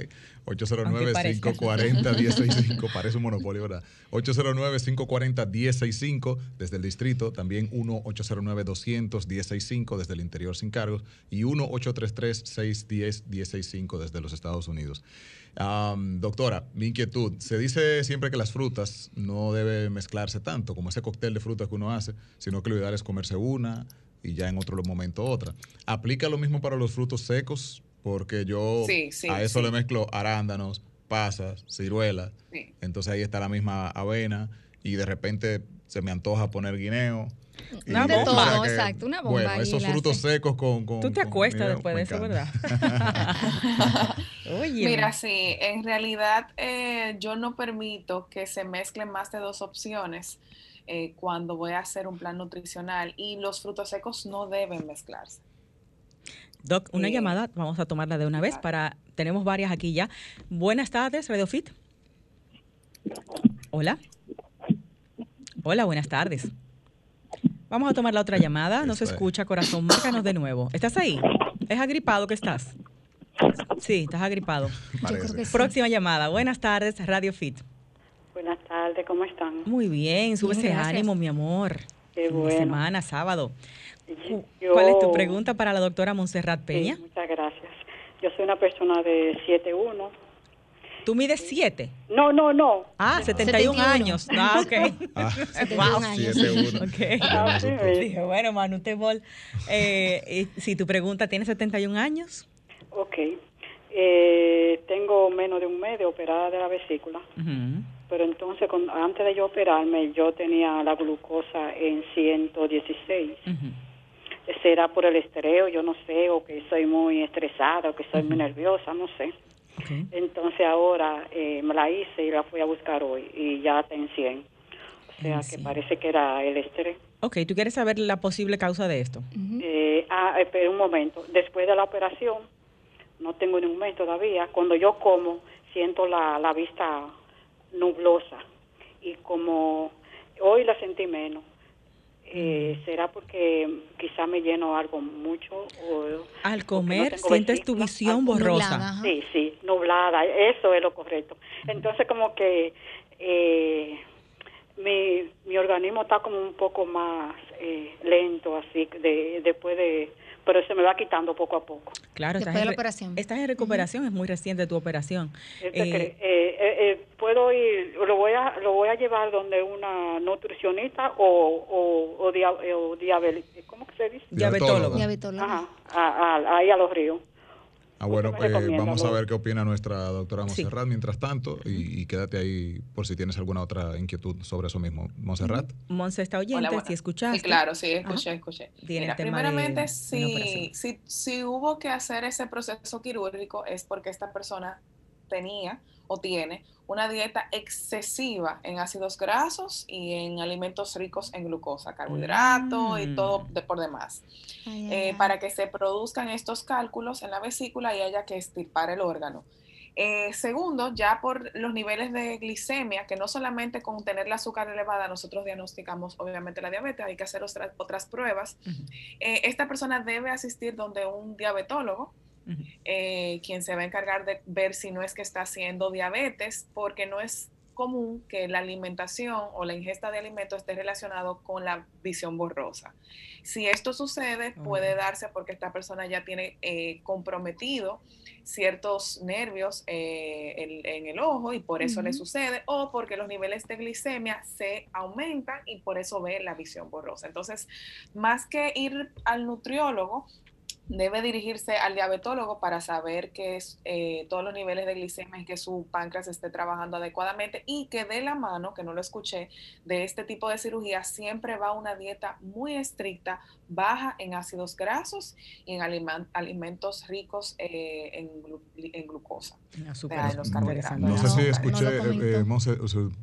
ocho cero nueve, cinco cuatro cero, uno cero seis cinco. Parece un monopolio, ¿verdad? ocho cero nueve, cinco cuatro cero, uno cero seis cinco desde el distrito. También uno ocho cero nueve, dos cero cero, uno cero seis cinco desde el interior sin cargos y uno ocho tres tres, seis uno cero, uno seis cinco desde los Estados Unidos. Um, doctora, mi inquietud, se dice siempre que las frutas no deben mezclarse tanto como ese cóctel de frutas que uno hace, sino que lo ideal es comerse una y ya en otro momento otra. ¿Aplica lo mismo para los frutos secos? Porque yo sí, sí, a eso sí. le mezclo arándanos, pasas, ciruelas, sí. entonces ahí está la misma avena y de repente se me antoja poner guineo. Una bomba. Todo, o sea que, exacto, una bomba. Bueno, esos frutos secos con, con... Tú te acuestas con, después de eso, ¿verdad? Oye. Mira, sí, en realidad eh, yo no permito que se mezclen más de dos opciones eh, cuando voy a hacer un plan nutricional y los frutos secos no deben mezclarse. Doc, una eh, llamada, vamos a tomarla de una vez para... Tenemos varias aquí ya. Buenas tardes, Radio Fit. Hola. Hola, buenas tardes. Vamos a tomar la otra llamada. No se escucha, corazón. Márcanos de nuevo. ¿Estás ahí? ¿Es agripado que estás? Sí, estás agripado. Sí. Próxima llamada. Buenas tardes, Radio Fit. Buenas tardes, ¿cómo están? Muy bien, sube ese ánimo, mi amor. Qué bueno. Semana, sábado. Yo... ¿Cuál es tu pregunta para la doctora Montserrat Peña? Sí, muchas gracias. Yo soy una persona de siete uno. ¿Tú mides siete? No, no, no. Ah, no. setenta y uno años. Ah, ok. Ah, wow. años. Okay. Ah, sí, dije, bueno, Manu, te vol. Eh, si tu pregunta, ¿tienes setenta y uno años? Ok. Eh, tengo menos de un mes de operada de la vesícula. Uh-huh. Pero entonces, con, antes de yo operarme, yo tenía la glucosa en ciento dieciséis. Uh-huh. ¿Será por el estrés? Yo no sé, o que soy muy estresada, o que soy uh-huh. muy nerviosa, no sé. Okay. Entonces ahora eh, me la hice y la fui a buscar hoy y ya está en cien. O sea, sí. que parece que era el estrés. Ok, ¿tú quieres saber la posible causa de esto? Uh-huh. eh, ah, espera un momento. Después de la operación, no tengo ni un mes todavía. Cuando yo como, siento la, la vista nublosa. Y como hoy la sentí menos. Eh, ¿Será porque quizá me lleno algo mucho? O, al comer, no sientes vesícula, tu visión borrosa. Nublada, sí, sí, nublada, eso es lo correcto. Entonces como que eh, mi, mi organismo está como un poco más eh, lento, así, de, después de... pero se me va quitando poco a poco. Claro, estás en, la operación. estás en recuperación, uh-huh. es muy reciente tu operación. Este eh, eh, eh, eh, ¿Puedo ir, lo voy a lo voy a llevar donde una nutricionista o, o, o, dia, o diabetes, ¿cómo que se dice? Diabetólogo. Diabetólogo. Ajá, a, a, ahí a los ríos. Ah, bueno, pues vamos a ver qué opina nuestra doctora Montserrat sí. mientras tanto y, y quédate ahí por si tienes alguna otra inquietud sobre eso mismo. Montserrat. Montse está oyente, Hola, si escuchaste. Sí, claro, sí, escuché, Ajá. escuché. Mira, primeramente, de, si, si, si hubo que hacer ese proceso quirúrgico es porque esta persona tenía o tiene una dieta excesiva en ácidos grasos y en alimentos ricos en glucosa, carbohidratos mm. y todo de por demás. Ay, eh, ay, para ay. que se produzcan estos cálculos en la vesícula y haya que extirpar el órgano. Eh, segundo, ya por los niveles de glicemia, que no solamente con tener el azúcar elevada nosotros diagnosticamos obviamente la diabetes, hay que hacer otras, otras pruebas. Uh-huh. Eh, esta persona debe asistir donde un diabetólogo, Uh-huh. Eh, quien se va a encargar de ver si no es que está haciendo diabetes, porque no es común que la alimentación o la ingesta de alimentos esté relacionado con la visión borrosa. Si esto sucede, uh-huh. puede darse porque esta persona ya tiene eh, comprometido ciertos nervios eh, en, en el ojo y por eso uh-huh. le sucede, o porque los niveles de glicemia se aumentan y por eso ve la visión borrosa. Entonces, más que ir al nutriólogo, debe dirigirse al diabetólogo para saber que es, eh, todos los niveles de glicemia y que su páncreas esté trabajando adecuadamente, y que de la mano, que no lo escuché, de este tipo de cirugía siempre va una dieta muy estricta, baja en ácidos grasos y en aliment- alimentos ricos eh, en, glu- en glucosa. O sea, en los carbohidratos. No sé si escuché, no eh, Monse,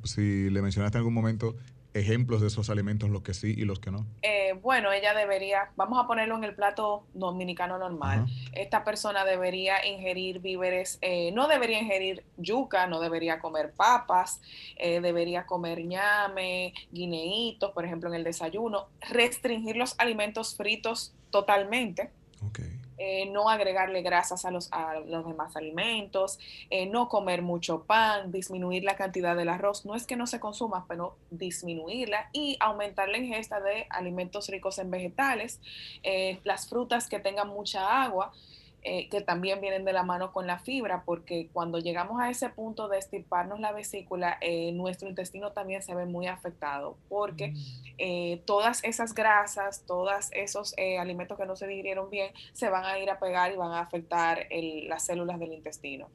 si le mencionaste en algún momento ejemplos de esos alimentos, los que sí y los que no. Eh, bueno, ella debería, vamos a ponerlo en el plato dominicano normal, uh-huh. esta persona debería ingerir víveres, eh, no debería ingerir yuca, no debería comer papas, eh, debería comer ñame, guineitos, por ejemplo, en el desayuno, restringir los alimentos fritos totalmente. Okay. Eh, no agregarle grasas a los, a los demás alimentos, eh, no comer mucho pan, disminuir la cantidad del arroz, no es que no se consuma, pero disminuirla, y aumentar la ingesta de alimentos ricos en vegetales, eh, las frutas que tengan mucha agua, eh, que también vienen de la mano con la fibra, porque cuando llegamos a ese punto de extirparnos la vesícula, eh, nuestro intestino también se ve muy afectado, porque eh, todas esas grasas, todos esos eh, alimentos que no se digirieron bien, se van a ir a pegar y van a afectar el, las células del intestino.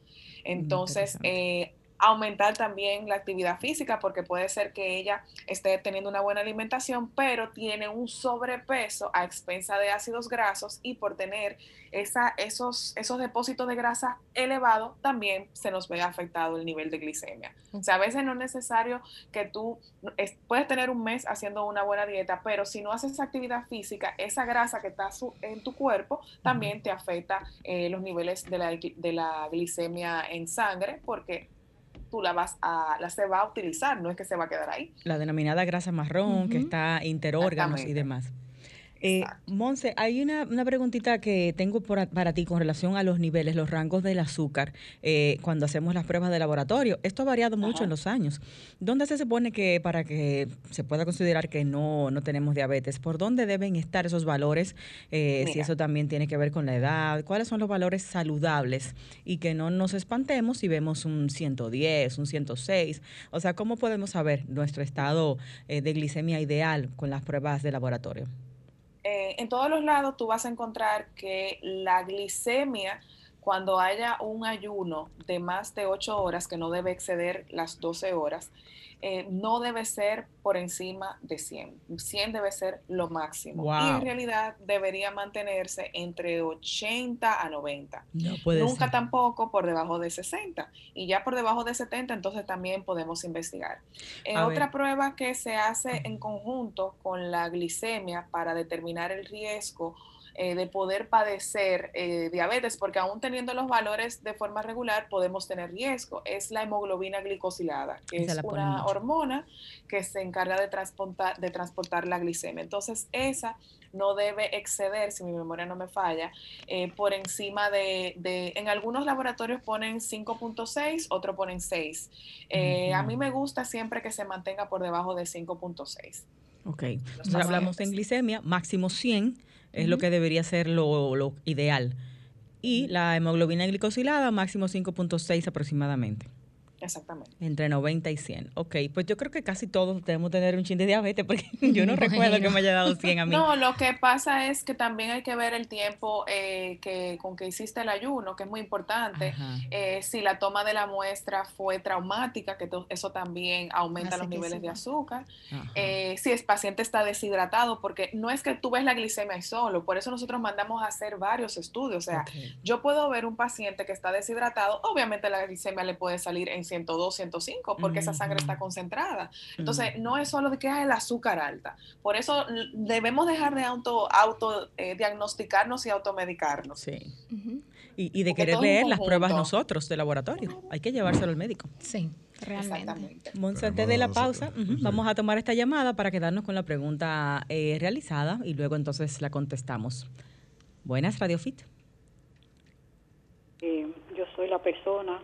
Entonces, eh, aumentar también la actividad física, porque puede ser que ella esté teniendo una buena alimentación, pero tiene un sobrepeso a expensa de ácidos grasos, y por tener esa, esos, esos depósitos de grasa elevados, también se nos ve afectado el nivel de glicemia. O sea, a veces no es necesario que tú, es, puedes tener un mes haciendo una buena dieta, pero si no haces esa actividad física, esa grasa que está su, en tu cuerpo, también te afecta eh, los niveles de la, de la glicemia en sangre, porque tú la vas a, la se va a utilizar, no es que se va a quedar ahí. La denominada grasa marrón, uh-huh. que está interórganos y demás. Eh, Monse, hay una, una preguntita que tengo por, para ti con relación a los niveles, los rangos del azúcar, eh, cuando hacemos las pruebas de laboratorio. Esto ha variado mucho Ajá. en los años. ¿Dónde se supone que para que se pueda considerar que no, no tenemos diabetes? ¿Por dónde deben estar esos valores? Eh, si eso también tiene que ver con la edad. ¿Cuáles son los valores saludables? Y que no nos espantemos si vemos un ciento diez, un ciento seis. O sea, ¿cómo podemos saber nuestro estado eh, de glicemia ideal con las pruebas de laboratorio? Eh, en todos los lados tú vas a encontrar que la glicemia, cuando haya un ayuno de más de ocho horas, que no debe exceder las doce horas, eh, no debe ser por encima de cien. cien debe ser lo máximo. Wow. Y en realidad debería mantenerse entre ochenta a noventa. No puede Nunca ser. Tampoco por debajo de sesenta. Y ya por debajo de setenta, entonces también podemos investigar. Eh, otra ver. prueba que se hace en conjunto con la glicemia para determinar el riesgo Eh, de poder padecer eh, diabetes, porque aún teniendo los valores de forma regular podemos tener riesgo, es la hemoglobina glicosilada, que es una hormona que se encarga de transportar, de transportar la glicemia. Entonces esa no debe exceder, si mi memoria no me falla, eh, por encima de, de, en algunos laboratorios ponen cinco punto seis, otros ponen seis. Eh, uh-huh. A mí me gusta siempre que se mantenga por debajo de cinco punto seis. Ok, entonces hablamos en glicemia, máximo cien es uh-huh. lo que debería ser lo, lo ideal. Y la hemoglobina glicosilada, máximo cinco punto seis aproximadamente. Exactamente. Entre noventa y cien. Ok, pues yo creo que casi todos debemos tener un chin de diabetes, porque yo no bueno. recuerdo que me haya dado cien a mí. No, lo que pasa es que también hay que ver el tiempo eh, que con que hiciste el ayuno, que es muy importante. Eh, si la toma de la muestra fue traumática, que to- eso también aumenta Así los niveles sí. de azúcar. Eh, si el paciente está deshidratado, porque no es que tú ves la glicemia solo, por eso nosotros mandamos a hacer varios estudios. O sea, okay. yo puedo ver un paciente que está deshidratado, obviamente la glicemia le puede salir en ciento dos, ciento cinco, porque mm-hmm. esa sangre está concentrada. Entonces, mm-hmm. no es solo de que es el azúcar alta. Por eso debemos dejar de auto, auto eh, diagnosticarnos y automedicarnos. Sí. Uh-huh. Y, y de porque querer leer las pruebas nosotros de laboratorio. Hay que llevárselo al médico. Sí, realmente. Monse, antes de la pausa, uh-huh, sí. vamos a tomar esta llamada para quedarnos con la pregunta eh, realizada y luego entonces la contestamos. Buenas, Radio Fit. Eh, yo soy la persona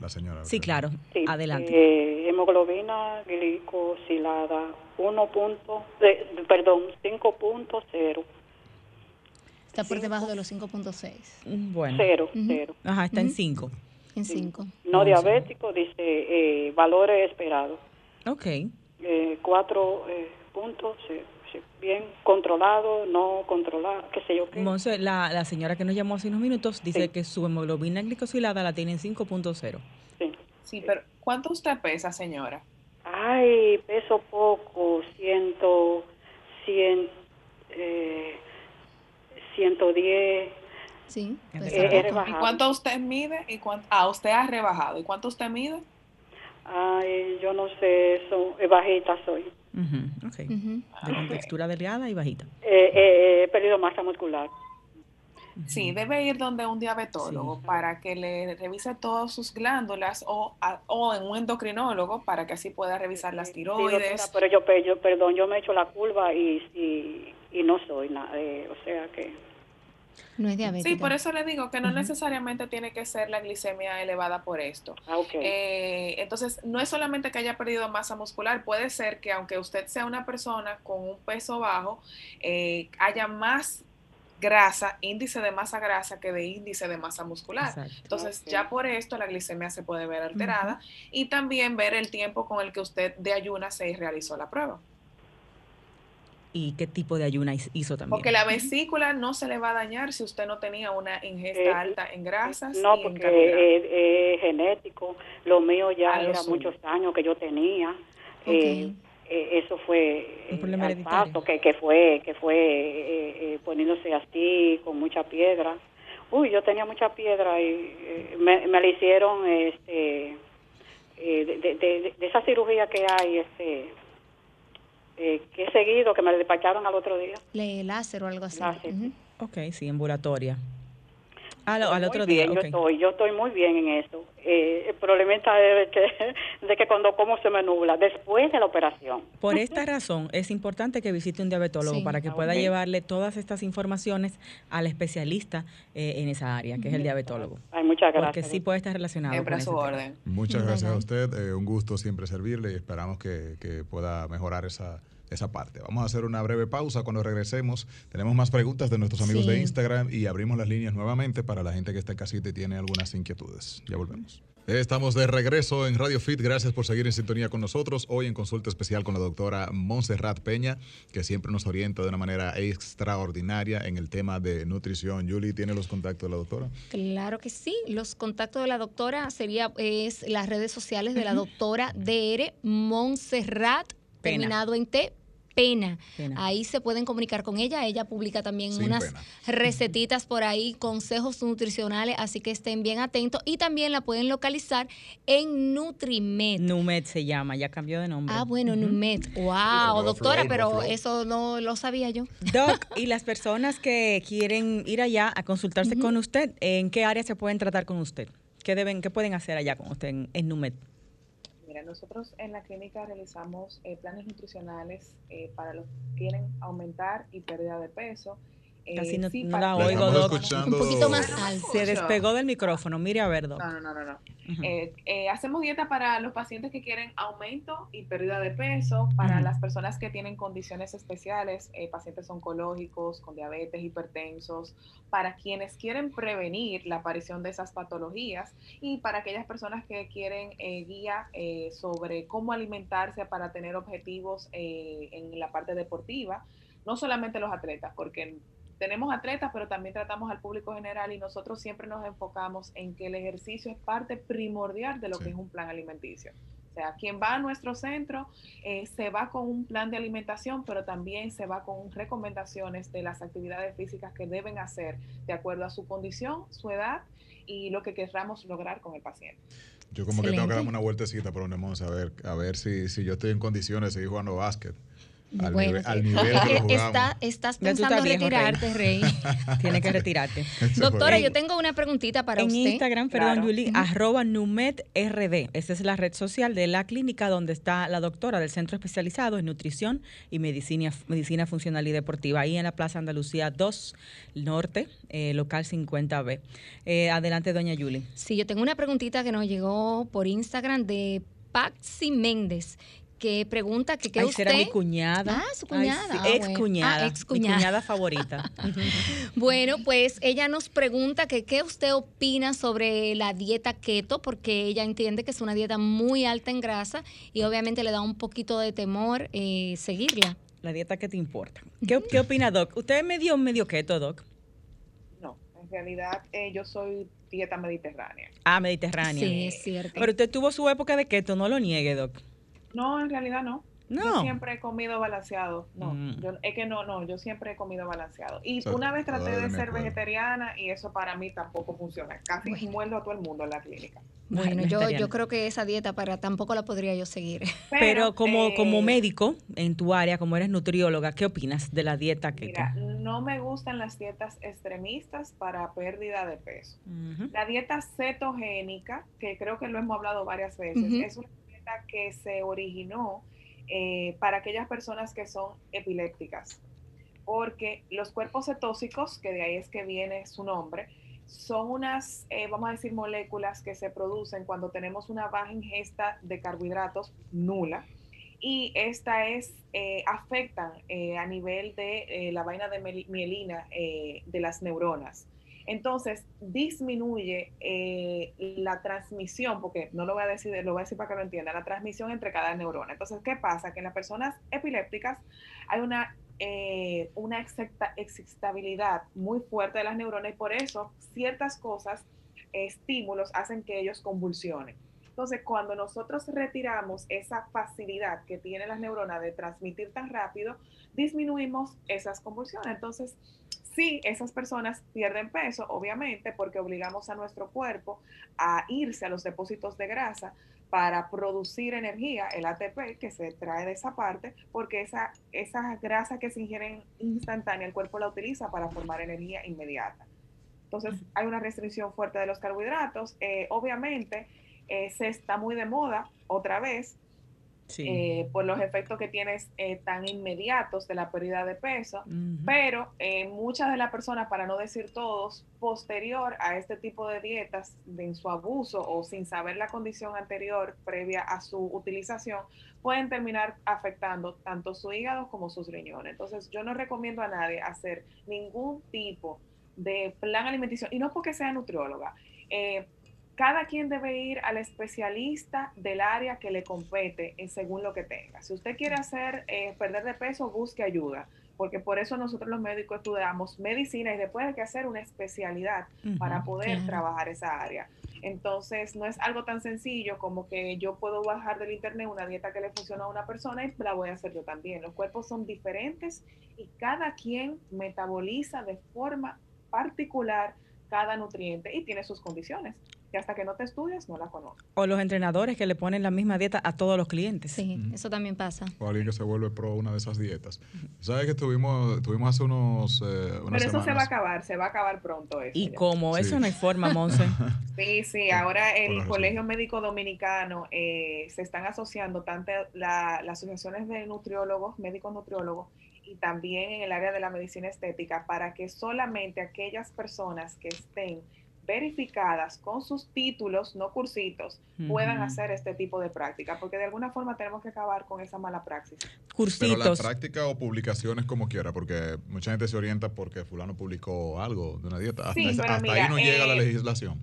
la señora. Sí, claro. Sí, adelante. Eh, hemoglobina glicosilada uno punto, eh, perdón, cinco punto cero. Está por cinco. Debajo de los cinco punto seis. Bueno. Cero, uh-huh. cero. Ajá, está uh-huh. en cinco. En cinco. No oh, diabético, sí. Dice eh, valores esperados. Ok. Eh, cuatro eh, puntos, eh, bien controlado, no controlado, qué sé yo qué. Monse, la, la señora que nos llamó hace unos minutos dice sí. que su hemoglobina glicosilada la tiene en cinco punto cero. Sí. Sí, pero ¿cuánto usted pesa, señora? Ay, peso poco, ciento, cien, eh, ciento diez. Sí. He, he rebajado. ¿Y cuánto usted mide? Y cuánto, ah, usted ha rebajado. ¿Y cuánto usted mide? Ay, yo no sé, son, bajita soy. Uh-huh, okay. Uh-huh. De okay. Textura delgada y bajita. Eh, eh, he perdido masa muscular. Uh-huh. Sí, debe ir donde un diabetólogo sí. para que le revise todas sus glándulas o, a, o en un endocrinólogo para que así pueda revisar las tiroides. Sí, doctora, pero yo, yo, perdón, yo me echo la curva y, y, y no soy nada, eh, o sea que... No es diabética. Sí, por eso le digo que no uh-huh. necesariamente tiene que ser la glicemia elevada por esto. Ah, okay. eh, entonces, no es solamente que haya perdido masa muscular, puede ser que aunque usted sea una persona con un peso bajo, eh, haya más grasa, índice de masa grasa que de índice de masa muscular. Exacto. Entonces, okay. ya por esto la glicemia se puede ver alterada uh-huh. y también ver el tiempo con el que usted de ayuna se realizó la prueba. ¿Y qué tipo de ayuna hizo también? Porque la vesícula no se le va a dañar si usted no tenía una ingesta eh, alta en grasas. No, y porque es eh, eh, genético. Lo mío ya era suyo. Muchos años que yo tenía. Okay. Eh, eh, eso fue un problema hereditario. Paso, que, que fue, que fue eh, eh, poniéndose así con mucha piedra. Uy, yo tenía mucha piedra y eh, me, me la hicieron este, eh, de, de, de, de esa cirugía que hay, este... Eh, que he seguido, que me despacharon al otro día. Le láser o algo así. Láser. Uh-huh. Ok, sí, ambulatoria. Al, al otro bien, día, yo okay. estoy, yo estoy muy bien en eso. Eh, el problema está de que, de que cuando como se me nubla, después de la operación. Por esta razón es importante que visite un diabetólogo sí, para que pueda okay. llevarle todas estas informaciones al especialista eh, en esa área, que uh-huh. es el diabetólogo. Ay, muchas gracias. Porque sí puede estar relacionado con su orden. Muchas gracias a usted, eh, un gusto siempre servirle y esperamos que, que pueda mejorar esa... esa parte. Vamos a hacer una breve pausa. Cuando regresemos, tenemos más preguntas de nuestros amigos sí. de Instagram y abrimos las líneas nuevamente para la gente que está en casita y tiene algunas inquietudes. Ya volvemos. Estamos de regreso en Radio Fit. Gracias por seguir en sintonía con nosotros. Hoy en consulta especial con la doctora Montserrat Peña, que siempre nos orienta de una manera extraordinaria en el tema de nutrición. Julie, ¿tiene los contactos de la doctora? Claro que sí. Los contactos de la doctora sería es las redes sociales de la doctora D R Montserrat Pena. Terminado en T, pena. pena. Ahí se pueden comunicar con ella. Ella publica también Sin unas pena. recetitas por ahí, consejos nutricionales, así que estén bien atentos. Y también la pueden localizar en NutriMed. NUMEDRD se llama, ya cambió de nombre. Ah, bueno, uh-huh. NUMEDRD. Wow, doctora, flow, pero eso no lo sabía yo. Doc, y las personas que quieren ir allá a consultarse uh-huh. con usted, ¿en qué área se pueden tratar con usted? ¿Qué deben, qué pueden hacer allá con usted en, en NUMEDRD? Nosotros en la clínica realizamos eh, planes nutricionales eh, para los que quieren aumentar y pérdida de peso. Eh, Casi no, sí, no la oigo, Doc. Escuchando... Un poquito más alto. Se despegó del micrófono, mire a ver, Doc. No, no, no, no. no. Uh-huh. Eh, eh, hacemos dieta para los pacientes que quieren aumento y pérdida de peso, para uh-huh. las personas que tienen condiciones especiales, eh, pacientes oncológicos, con diabetes, hipertensos, para quienes quieren prevenir la aparición de esas patologías y para aquellas personas que quieren eh, guía eh, sobre cómo alimentarse para tener objetivos eh, en la parte deportiva, no solamente los atletas, porque... Tenemos atletas, pero también tratamos al público general y nosotros siempre nos enfocamos en que el ejercicio es parte primordial de lo sí. que es un plan alimenticio. O sea, quien va a nuestro centro eh, se va con un plan de alimentación, pero también se va con recomendaciones de las actividades físicas que deben hacer de acuerdo a su condición, su edad y lo que querramos lograr con el paciente. Yo como Excelente. que tengo que darme una vueltecita por donde vamos a ver, a ver si, si yo estoy en condiciones de seguir jugando básquet. Al bueno, nivel, sí. al nivel que lo Está, estás pensando estás viejo, retirarte, Rey. Tienes que retirarte. Doctora, yo tengo una preguntita para en usted. En Instagram, perdón, claro. Yuli, uh-huh. arroba NUMEDRD. Esa es la red social de la clínica donde está la doctora del Centro Especializado en Nutrición y Medicina, Medicina Funcional y Deportiva. Ahí en la Plaza Andalucía dos Norte, eh, local cincuenta B. Eh, adelante, doña Yuli. Sí, yo tengo una preguntita que nos llegó por Instagram de Paxi Méndez, que pregunta que qué Ay, usted... será mi cuñada. Ah, su cuñada. Ay, sí. Ex cuñada. Ah, ex cuñada. Mi cuñada favorita. Bueno, pues ella nos pregunta que qué usted opina sobre la dieta keto, porque ella entiende que es una dieta muy alta en grasa y obviamente le da un poquito de temor eh, seguirla. La dieta que te importa. ¿Qué, ¿Qué opina, Doc? ¿Usted es medio, medio keto, Doc? No, en realidad eh, yo soy dieta mediterránea. Ah, mediterránea. Sí, es cierto. Pero usted tuvo su época de keto, no lo niegue, Doc. No, en realidad no. No. Yo siempre he comido balanceado. No, mm. yo, es que no, no, yo siempre he comido balanceado. Y so, una vez traté de ser vegetariana y eso para mí tampoco funciona. Casi bueno. muerdo a todo el mundo en la clínica. Bueno, bueno yo, yo creo que esa dieta para tampoco la podría yo seguir. Pero, Pero como, eh, como médico en tu área, como eres nutrióloga, ¿qué opinas de la dieta keto? Mira, no me gustan las dietas extremistas para pérdida de peso. Uh-huh. La dieta cetogénica, que creo que lo hemos hablado varias veces, uh-huh. es una que se originó eh, para aquellas personas que son epilépticas, porque los cuerpos cetósicos, que de ahí es que viene su nombre, son unas, eh, vamos a decir, moléculas que se producen cuando tenemos una baja ingesta de carbohidratos nula, y esta es, eh, afectan eh, a nivel de eh, la vaina de mielina eh, de las neuronas. Entonces, disminuye eh, la transmisión, porque no lo voy a decir, lo voy a decir para que lo entienda, la transmisión entre cada neurona. Entonces, ¿qué pasa? Que en las personas epilépticas hay una, eh, una excita, excitabilidad muy fuerte de las neuronas y por eso ciertas cosas, eh, estímulos, hacen que ellos convulsionen. Entonces, cuando nosotros retiramos esa facilidad que tienen las neuronas de transmitir tan rápido, disminuimos esas convulsiones. Entonces, sí, esas personas pierden peso, obviamente, porque obligamos a nuestro cuerpo a irse a los depósitos de grasa para producir energía, el A T P, que se trae de esa parte, porque esa, esa grasa que se ingieren instantánea, el cuerpo la utiliza para formar energía inmediata. Entonces, hay una restricción fuerte de los carbohidratos. Eh, obviamente, eh, se está muy de moda otra vez. Sí. Eh, por los efectos que tienes eh, tan inmediatos de la pérdida de peso, uh-huh. pero eh, muchas de las personas, para no decir todos, posterior a este tipo de dietas, de, en su abuso o sin saber la condición anterior previa a su utilización, pueden terminar afectando tanto su hígado como sus riñones. Entonces, yo no recomiendo a nadie hacer ningún tipo de plan alimenticio, y no porque sea nutrióloga, eh, cada quien debe ir al especialista del área que le compete según lo que tenga. Si usted quiere hacer eh, perder de peso, busque ayuda, porque por eso nosotros los médicos estudiamos medicina y después hay que hacer una especialidad uh-huh, para poder claro. trabajar esa área. Entonces, no es algo tan sencillo como que yo puedo bajar del internet una dieta que le funciona a una persona y la voy a hacer yo también. Los cuerpos son diferentes y cada quien metaboliza de forma particular cada nutriente y tiene sus condiciones, que hasta que no te estudias no la conozco. O los entrenadores que le ponen la misma dieta a todos los clientes. Sí, mm-hmm. eso también pasa. O alguien que se vuelve pro una de esas dietas. Mm-hmm. ¿Sabes que tuvimos, tuvimos hace unos eh, unas Pero eso semanas. se va a acabar, se va a acabar pronto. Eso, y como sí. eso no hay forma, Monse. sí, sí, ahora el Hola, Colegio sí. Médico Dominicano eh, se están asociando tanto la, las asociaciones de nutriólogos, médicos nutriólogos, y también en el área de la medicina estética, para que solamente aquellas personas que estén verificadas con sus títulos, no cursitos, uh-huh. puedan hacer este tipo de práctica, porque de alguna forma tenemos que acabar con esa mala praxis. Cursitos. Pero la práctica o publicaciones como quiera, porque mucha gente se orienta porque fulano publicó algo de una dieta. Sí, hasta hasta mira, ahí no eh, llega la legislación.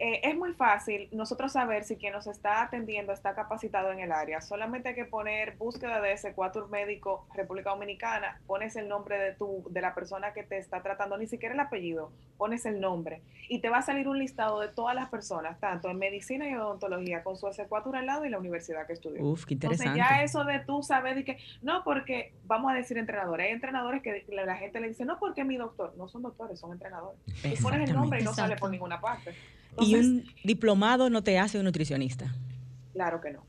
Eh, es muy fácil nosotros saber si quien nos está atendiendo está capacitado en el área. Solamente hay que poner búsqueda de ese cuatro Médico República Dominicana, pones el nombre de tu, de la persona que te está tratando, ni siquiera el apellido, pones el nombre y te va a salir un listado de todas las personas, tanto en medicina y odontología, con su ese cuatro al lado y la universidad que estudió. Uf, qué interesante. Entonces ya eso de tú saber y que, no porque, vamos a decir entrenadores, hay entrenadores que la, la gente le dice, no porque mi doctor, no son doctores, son entrenadores. Y pones el nombre y no sale por ninguna parte. Entonces, y un diplomado no te hace un nutricionista. Claro que no.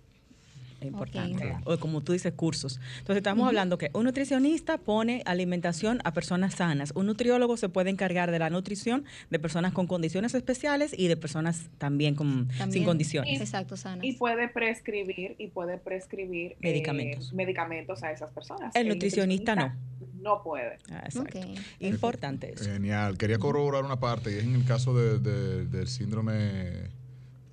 es importante. Okay. O como tú dices, cursos. Entonces estamos uh-huh. hablando que un nutricionista pone alimentación a personas sanas. Un nutriólogo se puede encargar de la nutrición de personas con condiciones especiales y de personas también, con, también sin condiciones. Y, exacto, sanas. Y puede prescribir y puede prescribir medicamentos, eh, medicamentos a esas personas. El, El nutricionista, nutricionista no. No puede. Ah, exacto. Okay. Importante eso. Genial. Quería corroborar una parte, y es en el caso de, de, del síndrome,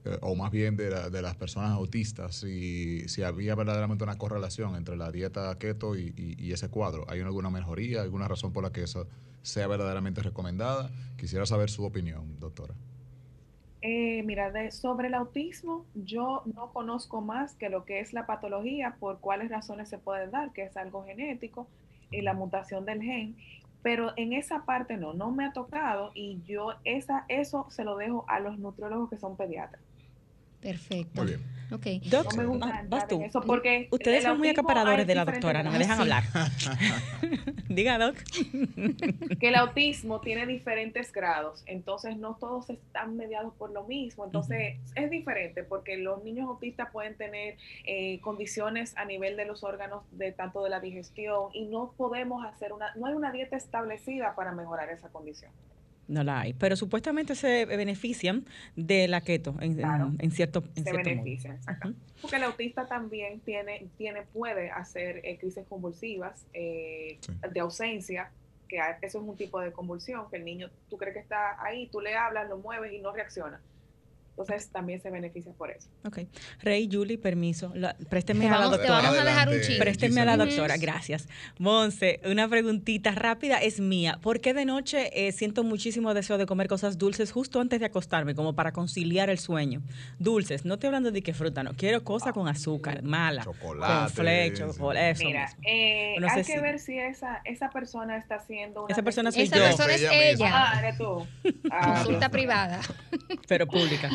eh, o más bien de, la, de las personas autistas, si, si había verdaderamente una correlación entre la dieta keto y, y, y ese cuadro. ¿Hay alguna mejoría, alguna razón por la que eso sea verdaderamente recomendada? Quisiera saber su opinión, doctora. Eh, mira, de, sobre el autismo, yo no conozco más que lo que es la patología, por cuáles razones se pueden dar, que es algo genético, y la mutación del gen, pero en esa parte no, no me ha tocado, y yo esa eso se lo dejo a los nutriólogos que son pediatras. Perfecto. Muy bien. Okay. Doc, no me gusta vas tú. En eso porque ustedes son muy acaparadores de la doctora, no me dejan sí. hablar. Diga, Doc. Que el autismo tiene diferentes grados, entonces no todos están mediados por lo mismo, entonces uh-huh. es diferente porque los niños autistas pueden tener eh, condiciones a nivel de los órganos, de tanto de la digestión, y no podemos hacer una, no hay una dieta establecida para mejorar esa condición. No la hay, pero supuestamente se benefician de la keto en, claro, en, en cierto, en se cierto benefician, modo. Exacto. Uh-huh. Porque el autista también tiene, tiene puede hacer eh, crisis convulsivas eh, sí. de ausencia, que hay, eso es un tipo de convulsión, que el niño, tú crees que está ahí, tú le hablas, lo mueves y no reacciona. Entonces también se beneficia por eso. Ok. Rey, Julie, permiso. La, présteme a la doctora. Te vamos a dejar un chiste. Présteme a la doctora, gracias. Monse, una preguntita rápida es mía. ¿Por qué de noche eh, siento muchísimo deseo de comer cosas dulces justo antes de acostarme, como para conciliar el sueño? Dulces, no estoy hablando de que fruta, no. Quiero cosas con azúcar, mala. Chocolate. Con fle, chocolate, eso Mira, mismo. Eh, no sé hay que si... ver si esa, esa persona está haciendo una... Esa persona soy esa yo. Esa persona es ella. ella. Ah, eres tú. Ah, consulta no. privada. Pero pública.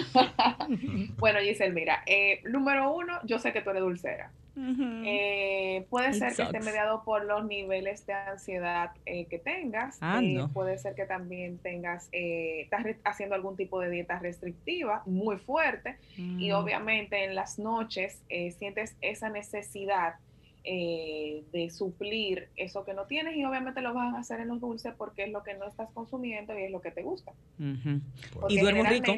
Bueno, Giselle, mira, eh, número uno, yo sé que tú eres dulcera. Uh-huh. eh, puede It ser sucks. que esté mediado por los niveles de ansiedad eh, que tengas. Ah, eh, no. Puede ser que también tengas, eh, estás haciendo algún tipo de dieta restrictiva muy fuerte mm. y obviamente en las noches eh, sientes esa necesidad eh, de suplir eso que no tienes, y obviamente lo vas a hacer en los dulces porque es lo que no estás consumiendo y es lo que te gusta. Uh-huh. Y duermes rico.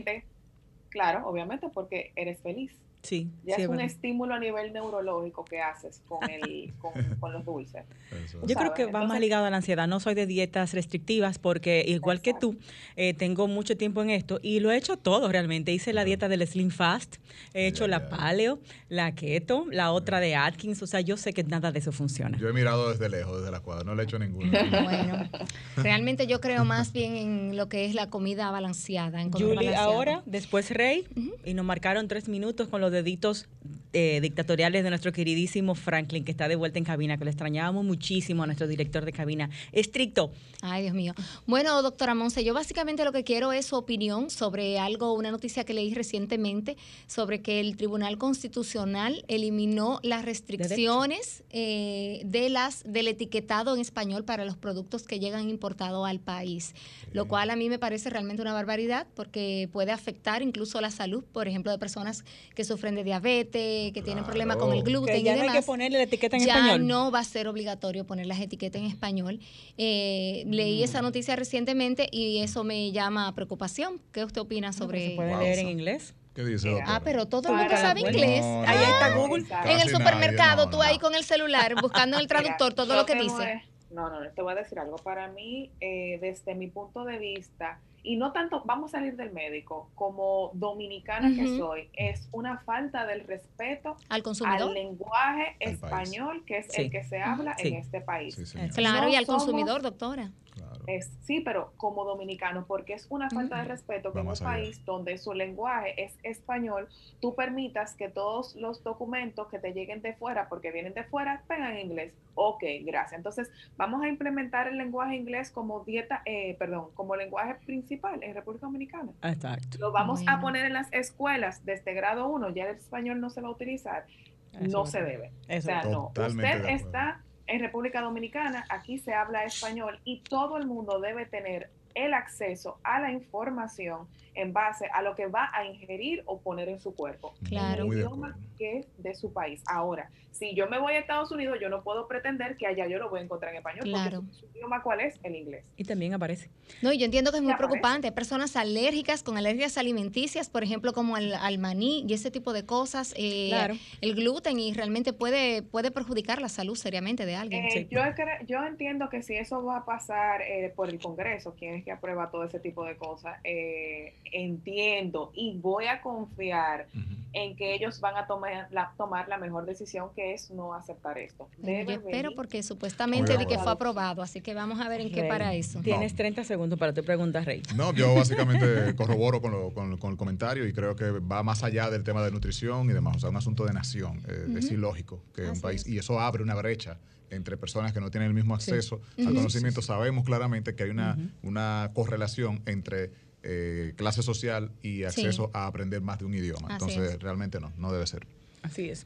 Claro, obviamente, porque eres feliz. Sí. Ya sí, es un estímulo a nivel neurológico que haces con el con, con los dulces. Yo sabes? creo que va Entonces, más ligado a la ansiedad. No soy de dietas restrictivas porque, igual exacto. que tú, eh, tengo mucho tiempo en esto y lo he hecho todo realmente. Hice la dieta del Slim Fast, he hecho yeah, la yeah. Paleo, la Keto, la otra de Atkins. O sea, yo sé que nada de eso funciona. Yo he mirado desde lejos, desde la cuadra. No le he hecho ninguna. Bueno, realmente yo creo más bien en lo que es la comida balanceada. En Julie, balanceada. ahora, después Rey, uh-huh. y nos marcaron tres minutos con los deditos eh, dictatoriales de nuestro queridísimo Franklin, que está de vuelta en cabina, que le extrañábamos muchísimo a nuestro director de cabina estricto. Ay, Dios mío. Bueno, doctora Monse, yo básicamente lo que quiero es su opinión sobre algo, una noticia que leí recientemente sobre que el Tribunal Constitucional eliminó las restricciones eh, de las del etiquetado en español para los productos que llegan importados al país, sí. lo cual a mí me parece realmente una barbaridad porque puede afectar incluso la salud, por ejemplo, de personas que sufren sufren de diabetes, que claro. tienen problemas con el gluten que ya y demás. No hay que ponerle la etiqueta en ya español. Ya no va a ser obligatorio poner las etiquetas en español. Eh, mm. Leí esa noticia recientemente y eso me llama a preocupación. ¿Qué usted opina sobre eso? ¿Se puede wow, leer en inglés? ¿Qué dice? Doctora? Ah, pero todo el mundo sabe inglés. No, ahí no, está Google. Exacto. En el supermercado, nadie, no, tú no. ahí con el celular, buscando en el traductor todo lo que dice. No, no, no, te voy a decir algo. Para mí, eh, desde mi punto de vista, y no tanto vamos a salir del médico, como dominicana uh-huh. que soy, es una falta del respeto al consumidor, al lenguaje al español, país. que es sí. el que se uh-huh. habla sí. en este país. Sí, claro, no y al somos, consumidor, doctora. Claro. Es, sí, pero como dominicano, porque es una falta uh-huh. de respeto que en un país donde su lenguaje es español, tú permitas que todos los documentos que te lleguen de fuera, porque vienen de fuera, tengan inglés. Ok, gracias. Entonces, vamos a implementar el lenguaje inglés como dieta, eh, perdón, como lenguaje principal en República Dominicana. Exacto. Lo vamos bueno. a poner en las escuelas desde grado uno, ya el español no se va a utilizar. Eso no se debe. Eso o sea, no. Usted está en República Dominicana, aquí se habla español y todo el mundo debe tener el acceso a la información en base a lo que va a ingerir o poner en su cuerpo. Claro. En el idioma que es de su país. Ahora, si yo me voy a Estados Unidos, yo no puedo pretender que allá yo lo voy a encontrar en español. Claro. Porque su idioma, ¿cuál es? El inglés. Y también aparece. No, yo entiendo que es muy aparece. preocupante. Hay personas alérgicas, con alergias alimenticias, por ejemplo, como al, al maní y ese tipo de cosas. Eh, claro. El gluten, y realmente puede, puede perjudicar la salud seriamente de alguien. Eh, sí. yo, yo entiendo que si eso va a pasar eh, por el Congreso, quien es que aprueba todo ese tipo de cosas, eh, entiendo y voy a confiar uh-huh. en que ellos van a tomar la, tomar la mejor decisión, que es no aceptar esto. Debe Yo espero venir. porque supuestamente Oye, de que fue aprobado, así que vamos a ver en Rey. qué para eso. Tienes no. treinta segundos para tu pregunta, Rey. No, yo básicamente corroboro con, lo, con, con el comentario y creo que va más allá del tema de nutrición y demás. O sea, un asunto de nación. Eh, uh-huh. Es ilógico que así un país... Es. Y eso abre una brecha entre personas que no tienen el mismo acceso sí. al uh-huh. conocimiento. Sabemos claramente que hay una, uh-huh. una correlación entre... Eh, clase social y acceso sí. a aprender más de un idioma. Así Entonces, es. realmente no, no debe ser. Así es.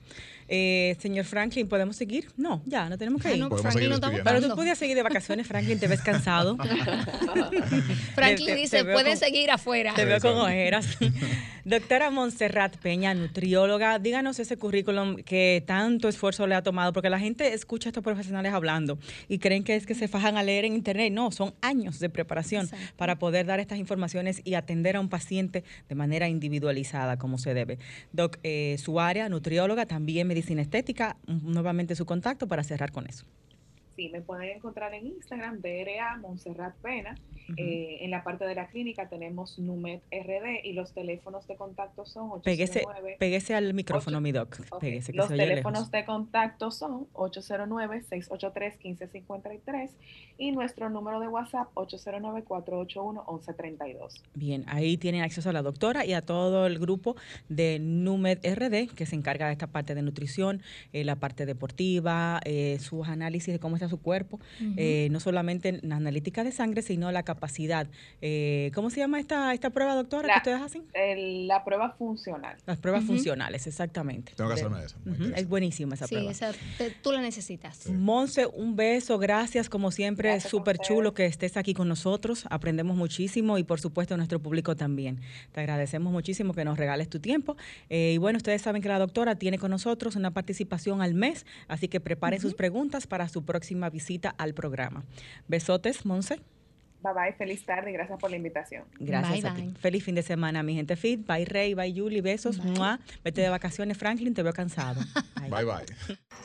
Eh, señor Franklin, ¿podemos seguir? No, ya, no tenemos que ah, ir. No, Franklin, no Pero tú podías seguir de vacaciones, Franklin, te ves cansado. Franklin te, dice, pueden seguir afuera. Te veo con ojeras. Doctora Montserrat Peña, nutrióloga, díganos ese currículum que tanto esfuerzo le ha tomado, porque la gente escucha a estos profesionales hablando y creen que es que se fajan a leer en internet. No, son años de preparación Exacto. para poder dar estas informaciones y atender a un paciente de manera individualizada, como se debe. Doc, eh, su área, nutrióloga, también medicina estética, nuevamente su contacto para cerrar con eso. Sí, me pueden encontrar en Instagram, D R A Montserrat Pena. Uh-huh. eh, en la parte de la clínica tenemos NUMEDRD y los teléfonos de contacto son ocho cero nueve... Péguese al micrófono, ocho, mi doc. Okay. Péguese, que los teléfonos lejos. de contacto son ocho cero nueve, seis ocho tres, uno cinco cinco tres y nuestro número de WhatsApp ocho cero nueve, cuatro ocho uno, uno uno tres dos. Bien, ahí tienen acceso a la doctora y a todo el grupo de NUMEDRD, que se encarga de esta parte de nutrición, eh, la parte deportiva, eh, sus análisis de cómo está su cuerpo, uh-huh. eh, no solamente la analítica de sangre, sino la capacidad. Eh, ¿Cómo se llama esta esta prueba, doctora, la, que ustedes hacen? El, la prueba funcional. Las pruebas uh-huh. funcionales, exactamente. Tengo que hacerme de, esa. Uh-huh. Es buenísima esa sí, prueba. Sí, tú la necesitas. Sí. Monse, un beso, gracias como siempre, súper chulo que estés aquí con nosotros, aprendemos muchísimo y por supuesto nuestro público también. Te agradecemos muchísimo que nos regales tu tiempo. Eh, y bueno, ustedes saben que la doctora tiene con nosotros una participación al mes, así que preparen uh-huh. sus preguntas para su próximo próxima visita al programa. Besotes, Monse. Bye bye, feliz tarde y gracias por la invitación. Gracias bye, a bye. ti. Feliz fin de semana, mi gente fit. Bye Rey, bye Julie, besos. Bye. Mua. Vete de vacaciones, Franklin, te veo cansado. Bye bye. bye.